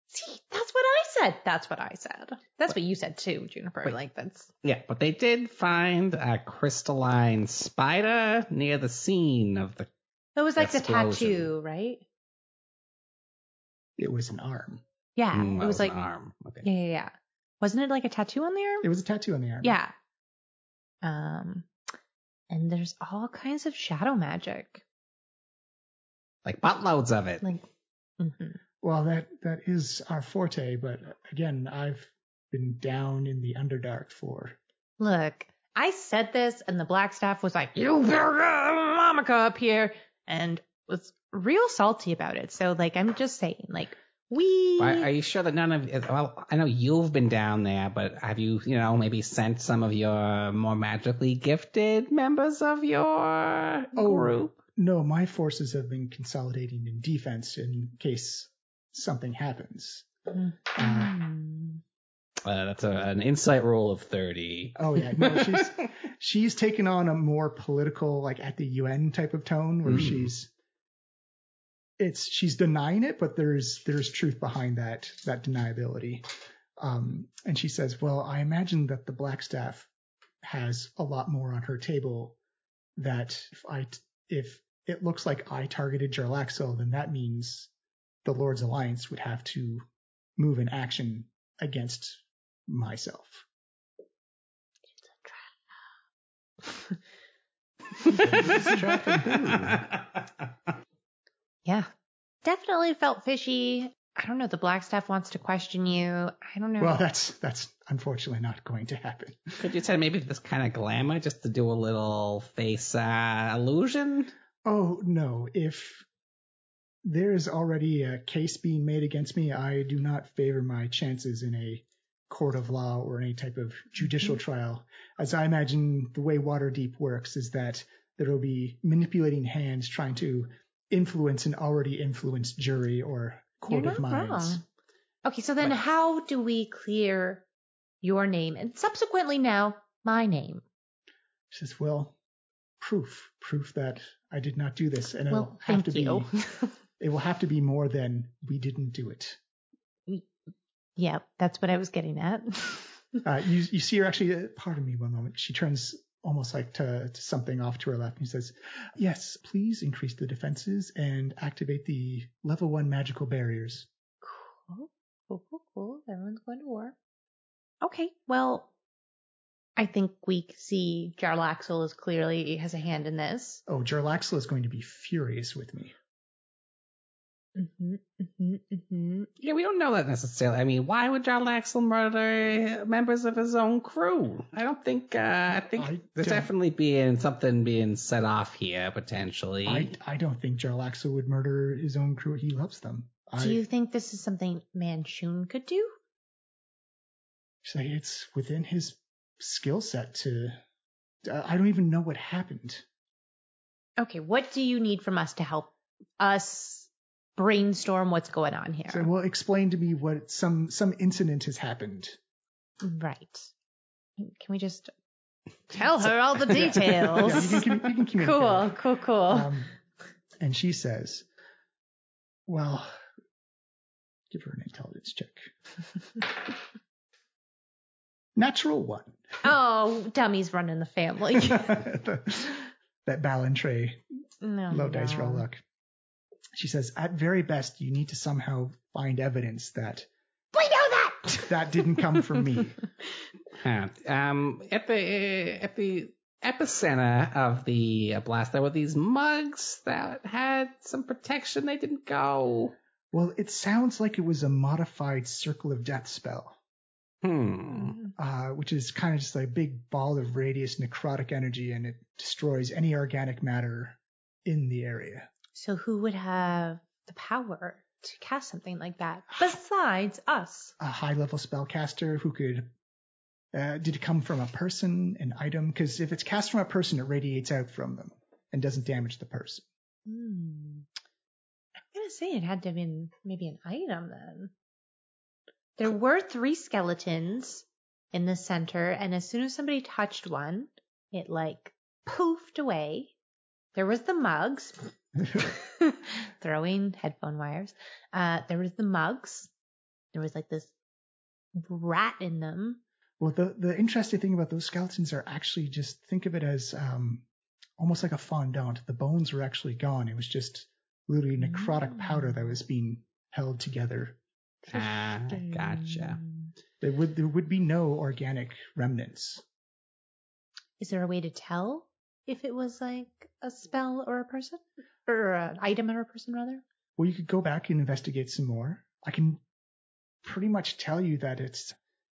See, that's what I said. That's what I said. That's but, what you said, too, Juniper. But, like, that's... Yeah, but they did find a crystalline spider near the scene of the It was like explosion. The tattoo, right? It was an arm. Yeah, mm, it was like an arm. Okay. Yeah, yeah, yeah. Wasn't it like a tattoo on the arm? It was a tattoo on the arm. Yeah. Um, and there's all kinds of shadow magic. Like buttloads of it. Like, mm-hmm. Well, that that is our forte, but again, I've been down in the Underdark for. Look, I said this, and the Blackstaff was like, "You better Amalika up here," and was real salty about it. So, like, I'm just saying, like. We... Are you sure that none of... Well, I know you've been down there, but have you, you know, maybe sent some of your more magically gifted members of your oh, group? No, my forces have been consolidating in defense in case something happens. Mm-hmm. Uh, uh, that's a, an insight roll of thirty. Oh, yeah. No, she's she's taken on a more political, like at the U N type of tone where mm. she's... It's she's denying it, but there's there's truth behind that that deniability. Um, and she says, well, I imagine that the Blackstaff has a lot more on her table. That if I if it looks like I targeted Jarlaxle, then that means the Lord's Alliance would have to move in action against myself. It's a trap. It's a trap. Yeah, definitely felt fishy. I don't know. The Blackstaff wants to question you. I don't know. Well, that's that's unfortunately not going to happen. Could you say maybe this kind of glamour just to do a little face uh, illusion? Oh, no. If there is already a case being made against me, I do not favor my chances in a court of law or any type of judicial mm-hmm. trial. As I imagine the way Waterdeep works is that there will be manipulating hands trying to influence an already influenced jury or court of minds. Wrong. Okay, so then but, how do we clear your name and subsequently now my name? She says, well, proof, proof that I did not do this. And well, it'll have to you. be, it will have to be more than we didn't do it. Yeah, that's what I was getting at. uh, you, you see her actually, uh, pardon me one moment. She turns almost like to, to something off to her left. He says, yes, please increase the defenses and activate the level one magical barriers. Cool, cool, cool, cool. Everyone's going to war. Okay, well, I think we see Jarlaxle is clearly has a hand in this. Oh, Jarlaxle is going to be furious with me. Mm-hmm, mm-hmm, mm-hmm. Yeah, we don't know that necessarily. I mean, why would Jarlaxle murder members of his own crew? I don't think, uh, I think I there's don't... definitely being something being set off here, potentially. I, I don't think Jarlaxle would murder his own crew. He loves them. Do I... you think this is something Manshoon could do? Say it's within his skill set to... I don't even know what happened. Okay, what do you need from us to help us brainstorm what's going on here? So, well, explain to me what some some incident has happened. Right. Can we just tell her all the details? Yeah, you can, you can communicate. Cool, cool, cool. Um, and she says, well, give her an intelligence check. Natural one. Oh, dummies run in the family. That Ballantrae no, low no. dice roll luck. She says, at very best, you need to somehow find evidence that... We know that! That didn't come from me. Huh. Um, at the uh, at the epicenter of the blast, there were these mugs that had some protection. They didn't go. Well, it sounds like it was a modified Circle of Death spell. Hmm. uh, which is kind of just like a big ball of radius necrotic energy, and it destroys any organic matter in the area. So who would have the power to cast something like that besides us? A high-level spellcaster who could... Uh, did it come from a person, an item? Because if it's cast from a person, it radiates out from them and doesn't damage the person. Hmm. I'm going to say it had to have been maybe an item then. There were three skeletons in the center, and as soon as somebody touched one, it like poofed away. There was the mugs. Throwing headphone wires. Uh, there was the mugs. There was like this rat in them. Well, the, the interesting thing about those skeletons are actually just think of it as um, almost like a fondant. The bones were actually gone. It was just literally necrotic mm. powder that was being held together. Ah, gotcha. There would there would be no organic remnants. Is there a way to tell if it was like a spell or a person? Or an item or a person, rather? Well, you could go back and investigate some more. I can pretty much tell you that it's...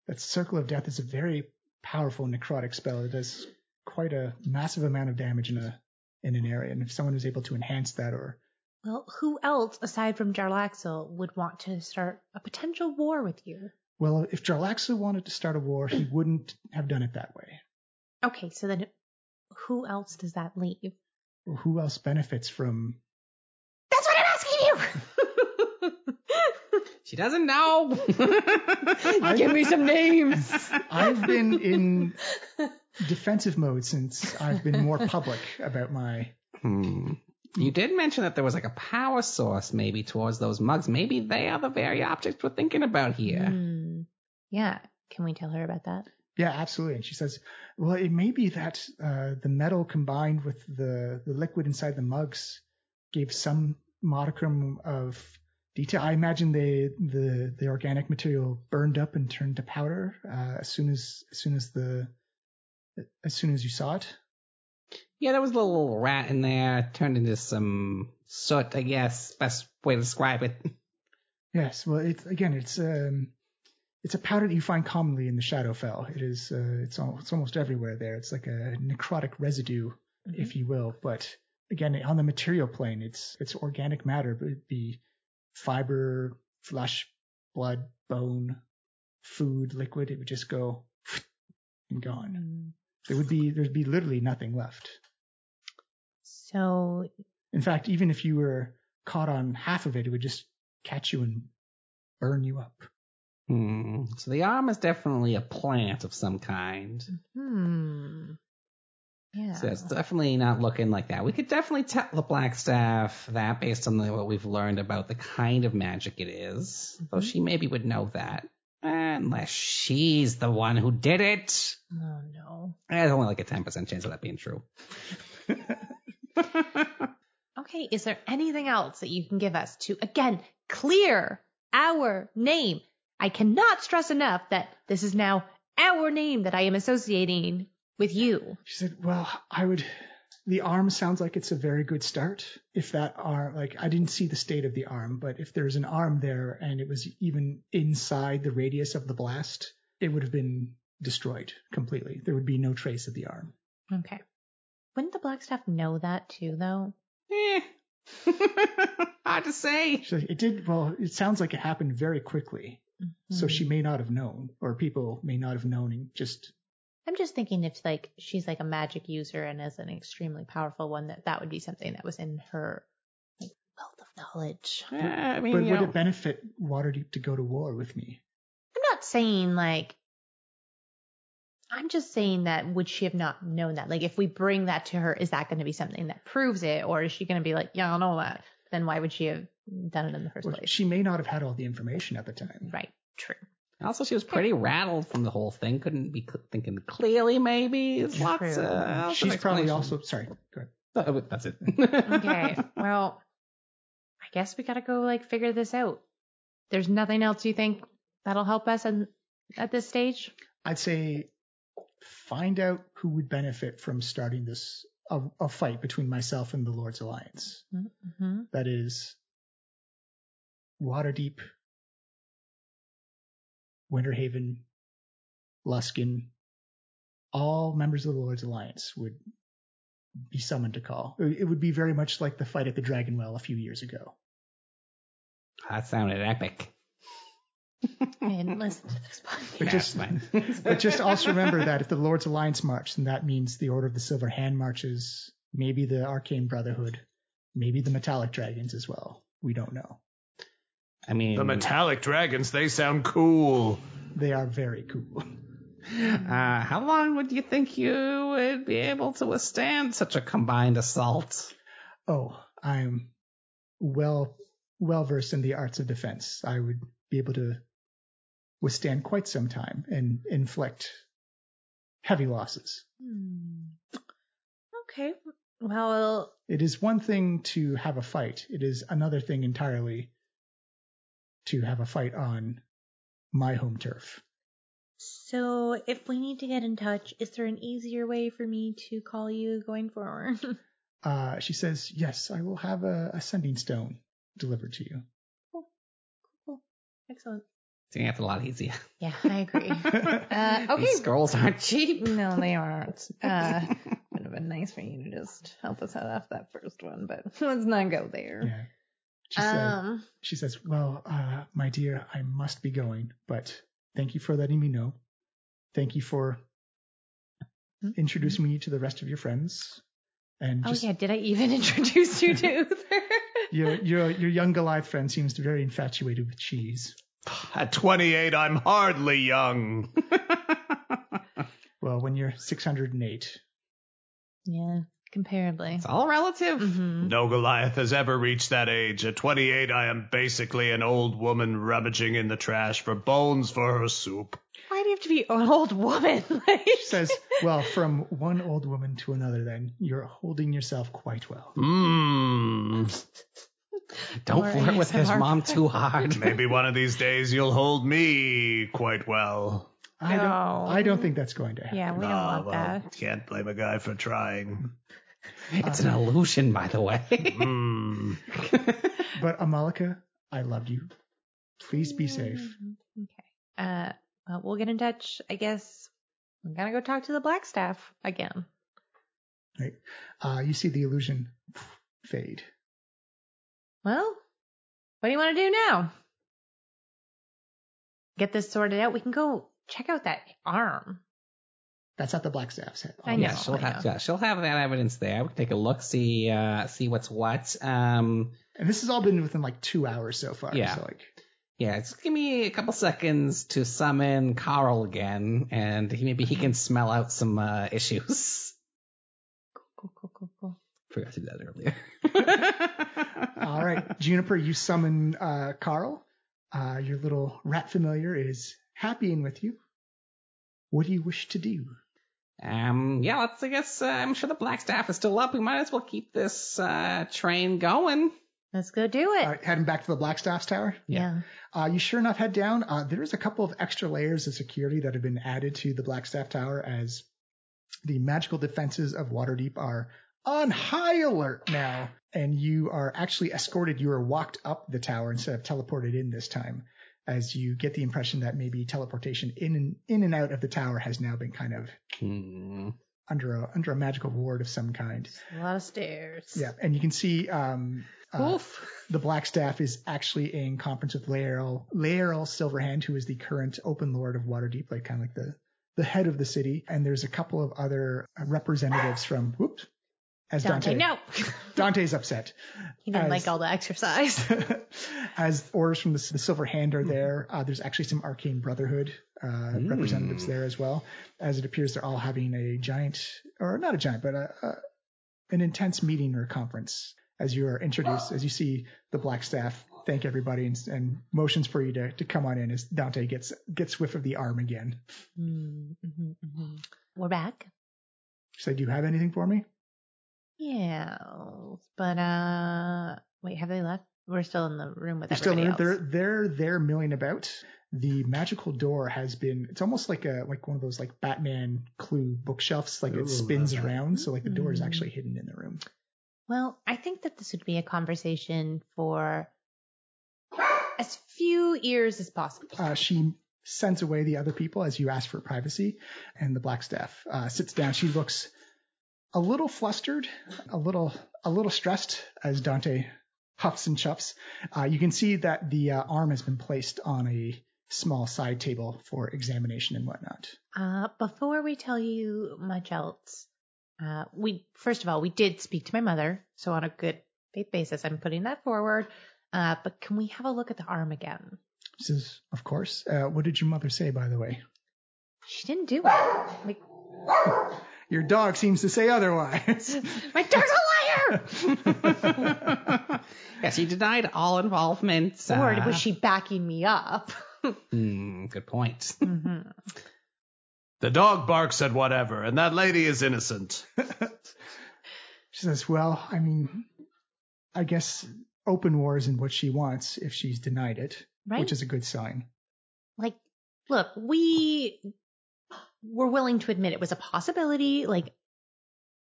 That Circle of Death is a very powerful necrotic spell. It does quite a massive amount of damage in a in an area, and if someone is able to enhance that or... Well, who else, aside from Jarlaxle, would want to start a potential war with you? Well, if Jarlaxle wanted to start a war, he wouldn't have done it that way. Okay, so then who else does that leave? Or who else benefits from... That's what I'm asking you! She doesn't know. Give me some names. I've been in defensive mode since I've been more public about my... Hmm. You did mention that there was like a power source maybe towards those mugs. Maybe they are the very objects we're thinking about here. Mm. Yeah. Can we tell her about that? Yeah, absolutely. And she says, well, it may be that uh, the metal combined with the, the liquid inside the mugs gave some modicum of... detail. I imagine they, the the organic material burned up and turned to powder uh, as soon as as soon as the as soon as you saw it. Yeah, there was a little rat in there, turned into some soot. I guess best way to describe it. Yes, well, it's again, it's um, it's a powder that you find commonly in the Shadowfell. It is, uh, it's al- it's almost everywhere there. It's like a necrotic residue, mm-hmm. if you will. But again, on the material plane, it's it's organic matter, but it'd be fiber, flesh, blood, bone, food, liquid. It would just go and gone. There would be there'd be literally nothing left. So, in fact, even if you were caught on half of it, it would just catch you and burn you up. Hmm. So the arm is definitely a plant of some kind. Hmm. Yeah. So it's definitely not looking like that. We could definitely tell the Blackstaff that based on the, what we've learned about the kind of magic it is. Mm-hmm. Though she maybe would know that. Unless she's the one who did it. Oh, no. There's only like a ten percent chance of that being true. Okay, is there anything else that you can give us to, again, clear our name? I cannot stress enough that this is now our name that I am associating with you. She said, well, I would, the arm sounds like it's a very good start. If that arm, like, I didn't see the state of the arm, but if there's an arm there and it was even inside the radius of the blast, it would have been destroyed completely. There would be no trace of the arm. Okay. Wouldn't the Blackstaff know that too, though? Eh. Hard to say. She said, it did, well, it sounds like it happened very quickly. Mm-hmm. So she may not have known, or people may not have known and just... I'm just thinking if, like, she's, like, a magic user and is an extremely powerful one, that that would be something that was in her, like, wealth of knowledge. Yeah, I mean, but would know. It benefit Waterdeep to go to war with me? I'm not saying, like, I'm just saying that would she have not known that? Like, if we bring that to her, is that going to be something that proves it? Or is she going to be like, yeah, I don't know that. Then why would she have done it in the first well, place? She may not have had all the information at the time. Right. True. Also, she was pretty rattled from the whole thing. Couldn't be cl- thinking clearly, maybe. There's lots of, uh, She's probably also... Sorry, go ahead. Oh, that's it. Okay, well, I guess we gotta go, like, figure this out. There's nothing else you think that'll help us in, at this stage? I'd say find out who would benefit from starting this... A, a fight between myself and the Lord's Alliance. Mm-hmm. That is... Waterdeep... Winterhaven, Luskin, all members of the Lord's Alliance would be summoned to call. It would be very much like the fight at the Dragonwell a few years ago. That sounded epic. I didn't listen to this podcast. But just, but just also remember that if the Lord's Alliance marches, then that means the Order of the Silver Hand marches, maybe the Arcane Brotherhood, maybe the Metallic Dragons as well. We don't know. I mean, the Metallic Dragons, they sound cool. They are very cool. Uh, how long would you think you would be able to withstand such a combined assault? Oh, I'm well well versed in the arts of defense. I would be able to withstand quite some time and inflict heavy losses. Okay. Well, it is one thing to have a fight. It is another thing entirely to have a fight on my home turf. So if we need to get in touch, is there an easier way for me to call you going forward? uh, she says, yes, I will have a, a sending stone delivered to you. Cool. Cool. Excellent. See, that's a lot easier. Yeah, I agree. uh, okay. These scrolls aren't cheap. No, they aren't. Uh, would have been nice for you to just help us head off that first one, but let's not go there. Yeah. She, um, said, she says, well, uh, my dear, I must be going, but... thank you for letting me know. Thank you for introducing me to the rest of your friends. And just, oh yeah, did I even introduce you to Uther? your your your young Goliath friend seems very infatuated with cheese. At twenty-eight, I'm hardly young. Well, when you're six hundred eight. Yeah, comparably. It's all relative. Mm-hmm. No Goliath has ever reached that age. At twenty-eight, I am basically an old woman rummaging in the trash for bones for her soup. Why do you have to be an old woman? Like... She says, well, from one old woman to another, then, you're holding yourself quite well. Mmm. Don't or flirt with his mom too hard. Maybe one of these days you'll hold me quite well. I don't, no. I don't think that's going to happen. Yeah, we don't oh, want well, that. Can't blame a guy for trying. It's um, an illusion, by the way. mm. But Amalika, I love you. Please be safe. Okay. Uh, well, we'll get in touch. I guess I'm gonna go talk to the Blackstaff again. Right. Uh, you see the illusion fade. Well, what do you want to do now? Get this sorted out. We can go. Check out that arm. That's at the Blackstaff's head. I know. Yeah, she'll, I have, know. Yeah, she'll have that evidence there. We can take a look, see uh, see what's what. Um, and this has all been within like two hours so far. Yeah. So like... Yeah, just give me a couple seconds to summon Carl again, and he, maybe he can smell out some uh, issues. Cool, cool, cool, cool, cool. Forgot to do that earlier. All right, Juniper, you summon uh, Carl. Uh, your little rat familiar is... happying with you. What do you wish to do? Um, yeah, let's, I guess, uh, I'm sure the Blackstaff is still up. We might as well keep this uh, train going. Let's go do it. All right, heading back to the Blackstaff's tower? Yeah. yeah. Uh, you sure enough head down. Uh, there's a couple of extra layers of security that have been added to the Blackstaff tower as the magical defenses of Waterdeep are on high alert now. And you are actually escorted. You are walked up the tower instead of teleported in this time, as you get the impression that maybe teleportation in and, in and out of the tower has now been kind of mm. under a under a magical ward of some kind. A lot of stairs. Yeah, and you can see um, uh, the Blackstaff is actually in conference with Laerl, Laerl Silverhand, who is the current Open Lord of Waterdeep, like kind of like the, the head of the city. And there's a couple of other representatives from, whoops, as Dante. Dante no. Dante's upset. He didn't as, like all the exercise. As orders from the, the Silver Hand are there, uh, there's actually some Arcane Brotherhood uh, mm. representatives there as well. As it appears, they're all having a giant, or not a giant, but a, a, an intense meeting or conference. As you are introduced, as you see the Blackstaff thank everybody and, and motions for you to, to come on in as Dante gets gets whiff of the arm again. Mm-hmm, mm-hmm. We're back. She said, do you have anything for me? Yeah, but uh, wait, have they left? We're still in the room with They're everybody still, else. They're they're they're milling about. The magical door has been. It's almost like a like one of those like Batman Clue bookshelves. Like Ooh, it spins okay. around, so like the door is actually hidden in the room. Well, I think that this would be a conversation for as few ears as possible. Uh, she sends away the other people as you ask for privacy. And the Blackstaff uh, sits down. She looks a little flustered, a little a little stressed as Dante huffs and chuffs. Uh, you can see that the uh, arm has been placed on a small side table for examination and whatnot. Uh, before we tell you much else, uh, we first of all, we did speak to my mother. So on a good faith basis, I'm putting that forward. Uh, but can we have a look at the arm again? Says, of course. Uh, what did your mother say, by the way? She didn't do it. Like... Your dog seems to say otherwise. My dog's a liar! Yeah, she denied all involvement. So... Or was she backing me up? mm, good point. Mm-hmm. The dog barks at whatever, and that lady is innocent. She says, well, I mean, I guess open war isn't what she wants if she's denied it. Right? Which is a good sign. Like, look, we were willing to admit it was a possibility. Like,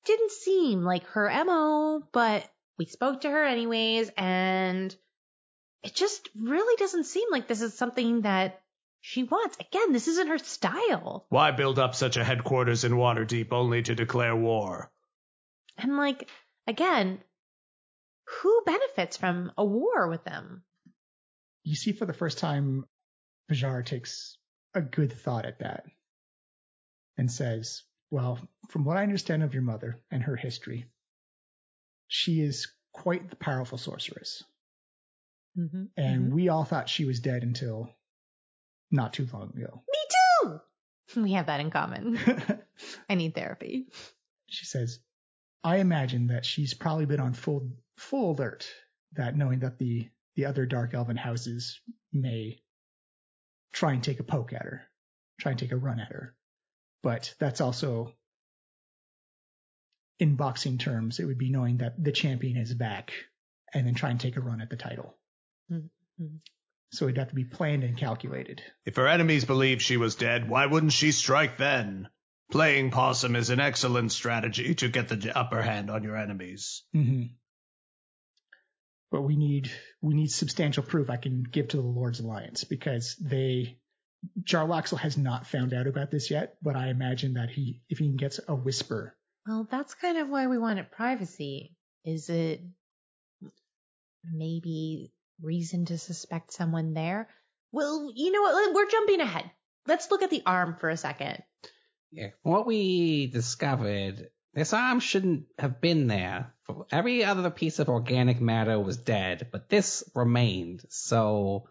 didn't seem like her M O, but we spoke to her anyways, and it just really doesn't seem like this is something that she wants. Again, this isn't her style. Why build up such a headquarters in Waterdeep only to declare war? And, like, again, who benefits from a war with them? You see for the first time, Bajar takes a good thought at that and says, well, from what I understand of your mother and her history, she is quite the powerful sorceress. Mm-hmm. And mm-hmm. we all thought she was dead until not too long ago. Me too! We have that in common. I need therapy. She says, I imagine that she's probably been on full, full alert, that knowing that the... the other dark elven houses may try and take a poke at her, try and take a run at her. But that's also, in boxing terms, it would be knowing that the champion is back and then try and take a run at the title. Mm-hmm. So it'd have to be planned and calculated. If her enemies believed she was dead, why wouldn't she strike then? Playing possum is an excellent strategy to get the upper hand on your enemies. Mm-hmm. But we need we need substantial proof I can give to the Lord's Alliance, because they Jarlaxle has not found out about this yet, but I imagine that he if he gets a whisper. Well, that's kind of why we wanted privacy. Is it maybe reason to suspect someone there? Well, you know what? We're jumping ahead. Let's look at the arm for a second. Yeah, what we discovered. This arm shouldn't have been there. Every other piece of organic matter was dead, but this remained. So,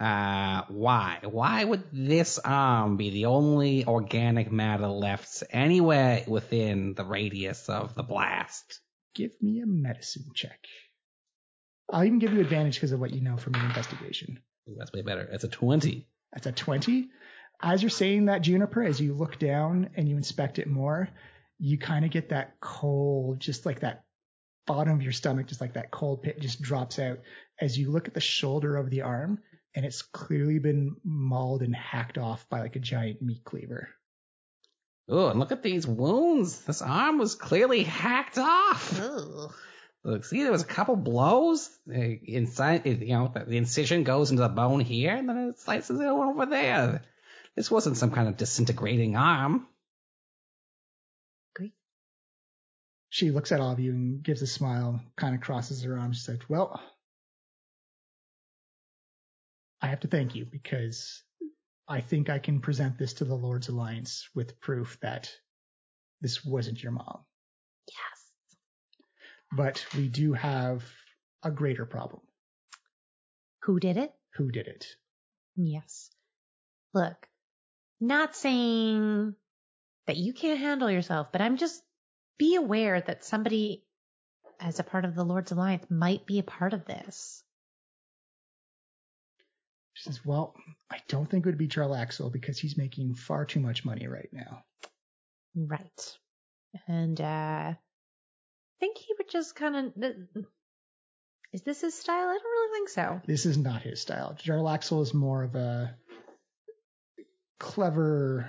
uh, why? Why would this arm be the only organic matter left anywhere within the radius of the blast? Give me a medicine check. I'll even give you advantage because of what you know from your investigation. That's way better. That's a twenty. That's a twenty? As you're saying that, Juniper, as you look down and you inspect it more, you kind of get that cold, just like that bottom of your stomach, just like that cold pit just drops out as you look at the shoulder of the arm, and it's clearly been mauled and hacked off by like a giant meat cleaver. Oh, and look at these wounds. This arm was clearly hacked off. Ooh. Look, see, there was a couple blows. Inside, you know, the incision goes into the bone here, and then it slices it over there. This wasn't some kind of disintegrating arm. She looks at all of you and gives a smile, kind of crosses her arms. She's like, well, I have to thank you, because I think I can present this to the Lord's Alliance with proof that this wasn't your mom. Yes. But we do have a greater problem. Who did it? Who did it? Yes. Look, not saying that you can't handle yourself, but I'm just... be aware that somebody, as a part of the Lord's Alliance, might be a part of this. She says, well, I don't think it would be Jarlaxle, because he's making far too much money right now. Right. And uh, I think he would just kind of... Is this his style? I don't really think so. This is not his style. Jarlaxle is more of a clever...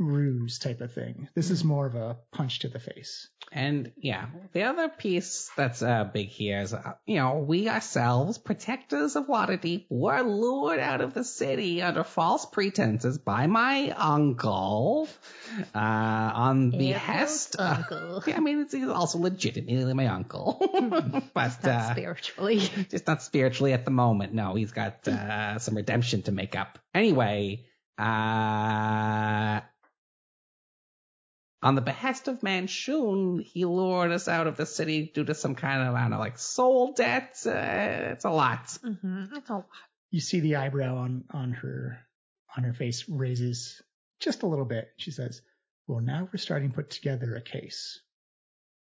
ruse type of thing. This is more of a punch to the face. And yeah, the other piece that's uh, big here is, uh, you know, we ourselves, protectors of Waterdeep, were lured out of the city under false pretenses by my uncle uh, on Air behest. Uncle. Of, yeah, I mean, it's, he's also legitimately my uncle, but not uh, spiritually, just not spiritually at the moment. No, he's got uh, some redemption to make up. Anyway, uh. on the behest of Manshoon, he lured us out of the city due to some kind of, I don't know, like soul debt. Uh, it's a lot. Mm-hmm. It's a lot. You see the eyebrow on, on her on her face raises just a little bit. She says, "Well, now we're starting to put together a case."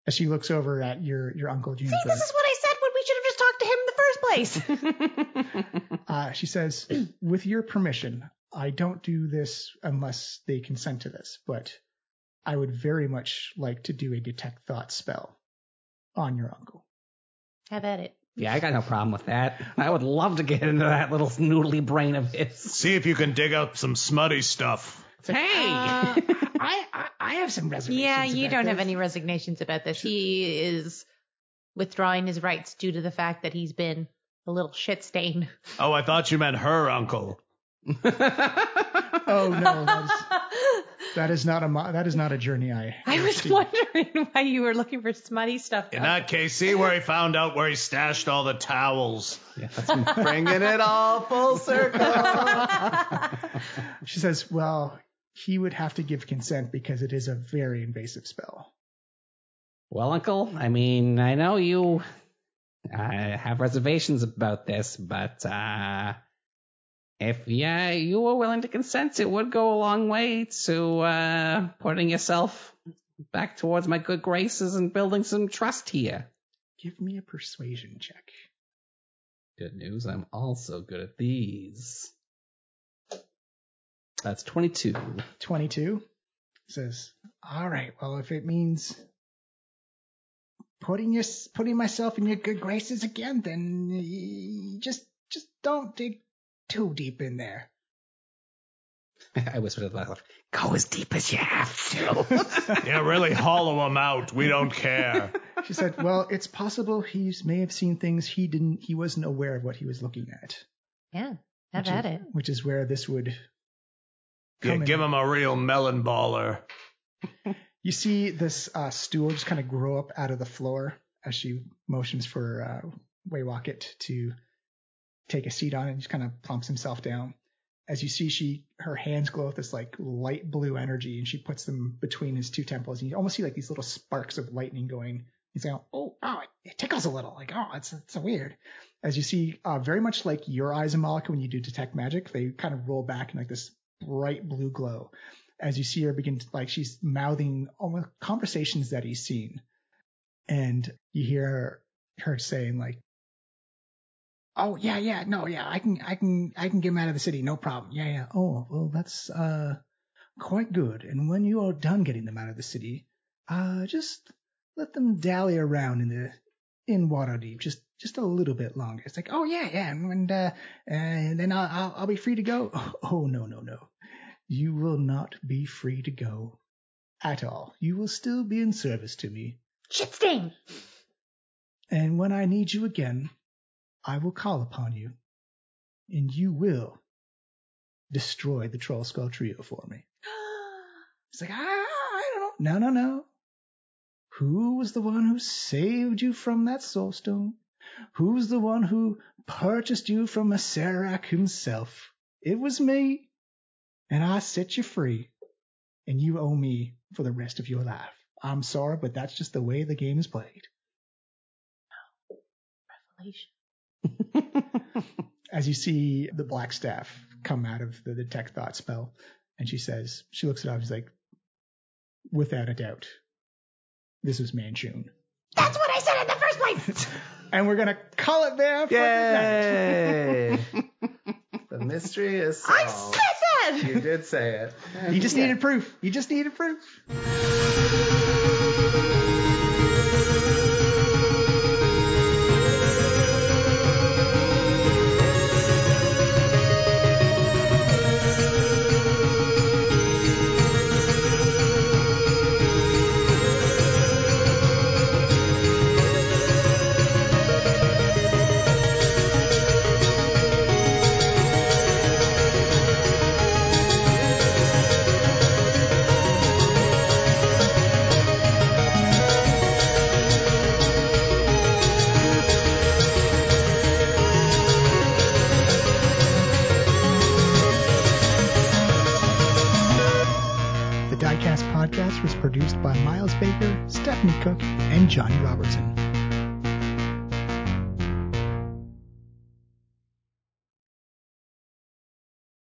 As she looks over at your your uncle Juniper. See, this is what I said when we should have just talked to him in the first place. uh, she says, "With your permission, I don't do this unless they consent to this, but I would very much like to do a detect thought spell on your uncle." Have at it. Yeah, I got no problem with that. I would love to get into that little noodly brain of his. See if you can dig up some smutty stuff. Hey! Uh, I, I I have some reservations. Yeah, you about don't this. have any resignations about this. Sure. He is withdrawing his rights due to the fact that he's been a little shit stain. Oh, I thought you meant her uncle. Oh, no. That's... That is not a mo- that is not a journey I. I was seen. wondering why you were looking for smutty stuff. In that case, see where he found out where he stashed all the towels. Yeah, that's bringing it all full circle. She says, "Well, he would have to give consent because it is a very invasive spell." Well, Uncle, I mean, I know you uh, have reservations about this, but. Uh... If yeah, you were willing to consent, it would go a long way to uh, putting yourself back towards my good graces and building some trust here. Give me a persuasion check. Good news, I'm also good at these. That's twenty-two. twenty-two? Says, all right, well, if it means putting your, putting myself in your good graces again, then just just don't dig too deep in there. I whispered at the last, go as deep as you have to. Yeah, really hollow him out. We don't care. She said, well, it's possible he may have seen things he didn't, he wasn't aware of what he was looking at. Yeah, have at it. Which is where this would come. Yeah, give him a real melon baller. You see this uh, stool just kind of grow up out of the floor as she motions for uh, Waywocket to take a seat on it, and just kind of plumps himself down. As you see, she her hands glow with this like light blue energy, and she puts them between his two temples, and you almost see like these little sparks of lightning going. He's like, oh, oh, it tickles a little. Like, oh, it's it's weird. As you see, uh, very much like your eyes, Amalika, when you do detect magic, they kind of roll back in like this bright blue glow. As you see her begin to, like, she's mouthing almost conversations that he's seen, and you hear her, her saying like, oh, yeah, yeah, no, yeah, I can, I can, I can get him out of the city, no problem. Yeah, yeah. Oh, well, that's uh quite good. And when you are done getting them out of the city, uh, just let them dally around in the in Waterdeep, just just a little bit longer. It's like, oh yeah, yeah, and, and uh, and then I'll, I'll I'll be free to go. Oh no, no, no, you will not be free to go at all. You will still be in service to me. Shit stain. And when I need you again, I will call upon you, and you will destroy the Trollskull Trio for me. It's like, ah, I don't know. No, no, no. Who was the one who saved you from that soulstone? Who's the one who purchased you from Masarak himself? It was me, and I set you free, and you owe me for the rest of your life. I'm sorry, but that's just the way the game is played. Oh, revelation. As you see the Blackstaff come out of the detect thought spell, and she says, she looks at him, she's like, without a doubt, this was Manshoon. That's what I said in the first place. And we're gonna call it there for Yay. tonight. The mystery is solved. I said that. You did say it. You just yeah. needed proof. You just needed proof. Podcast was produced by Miles Baker, Stephanie Cook, and Johnny Robertson.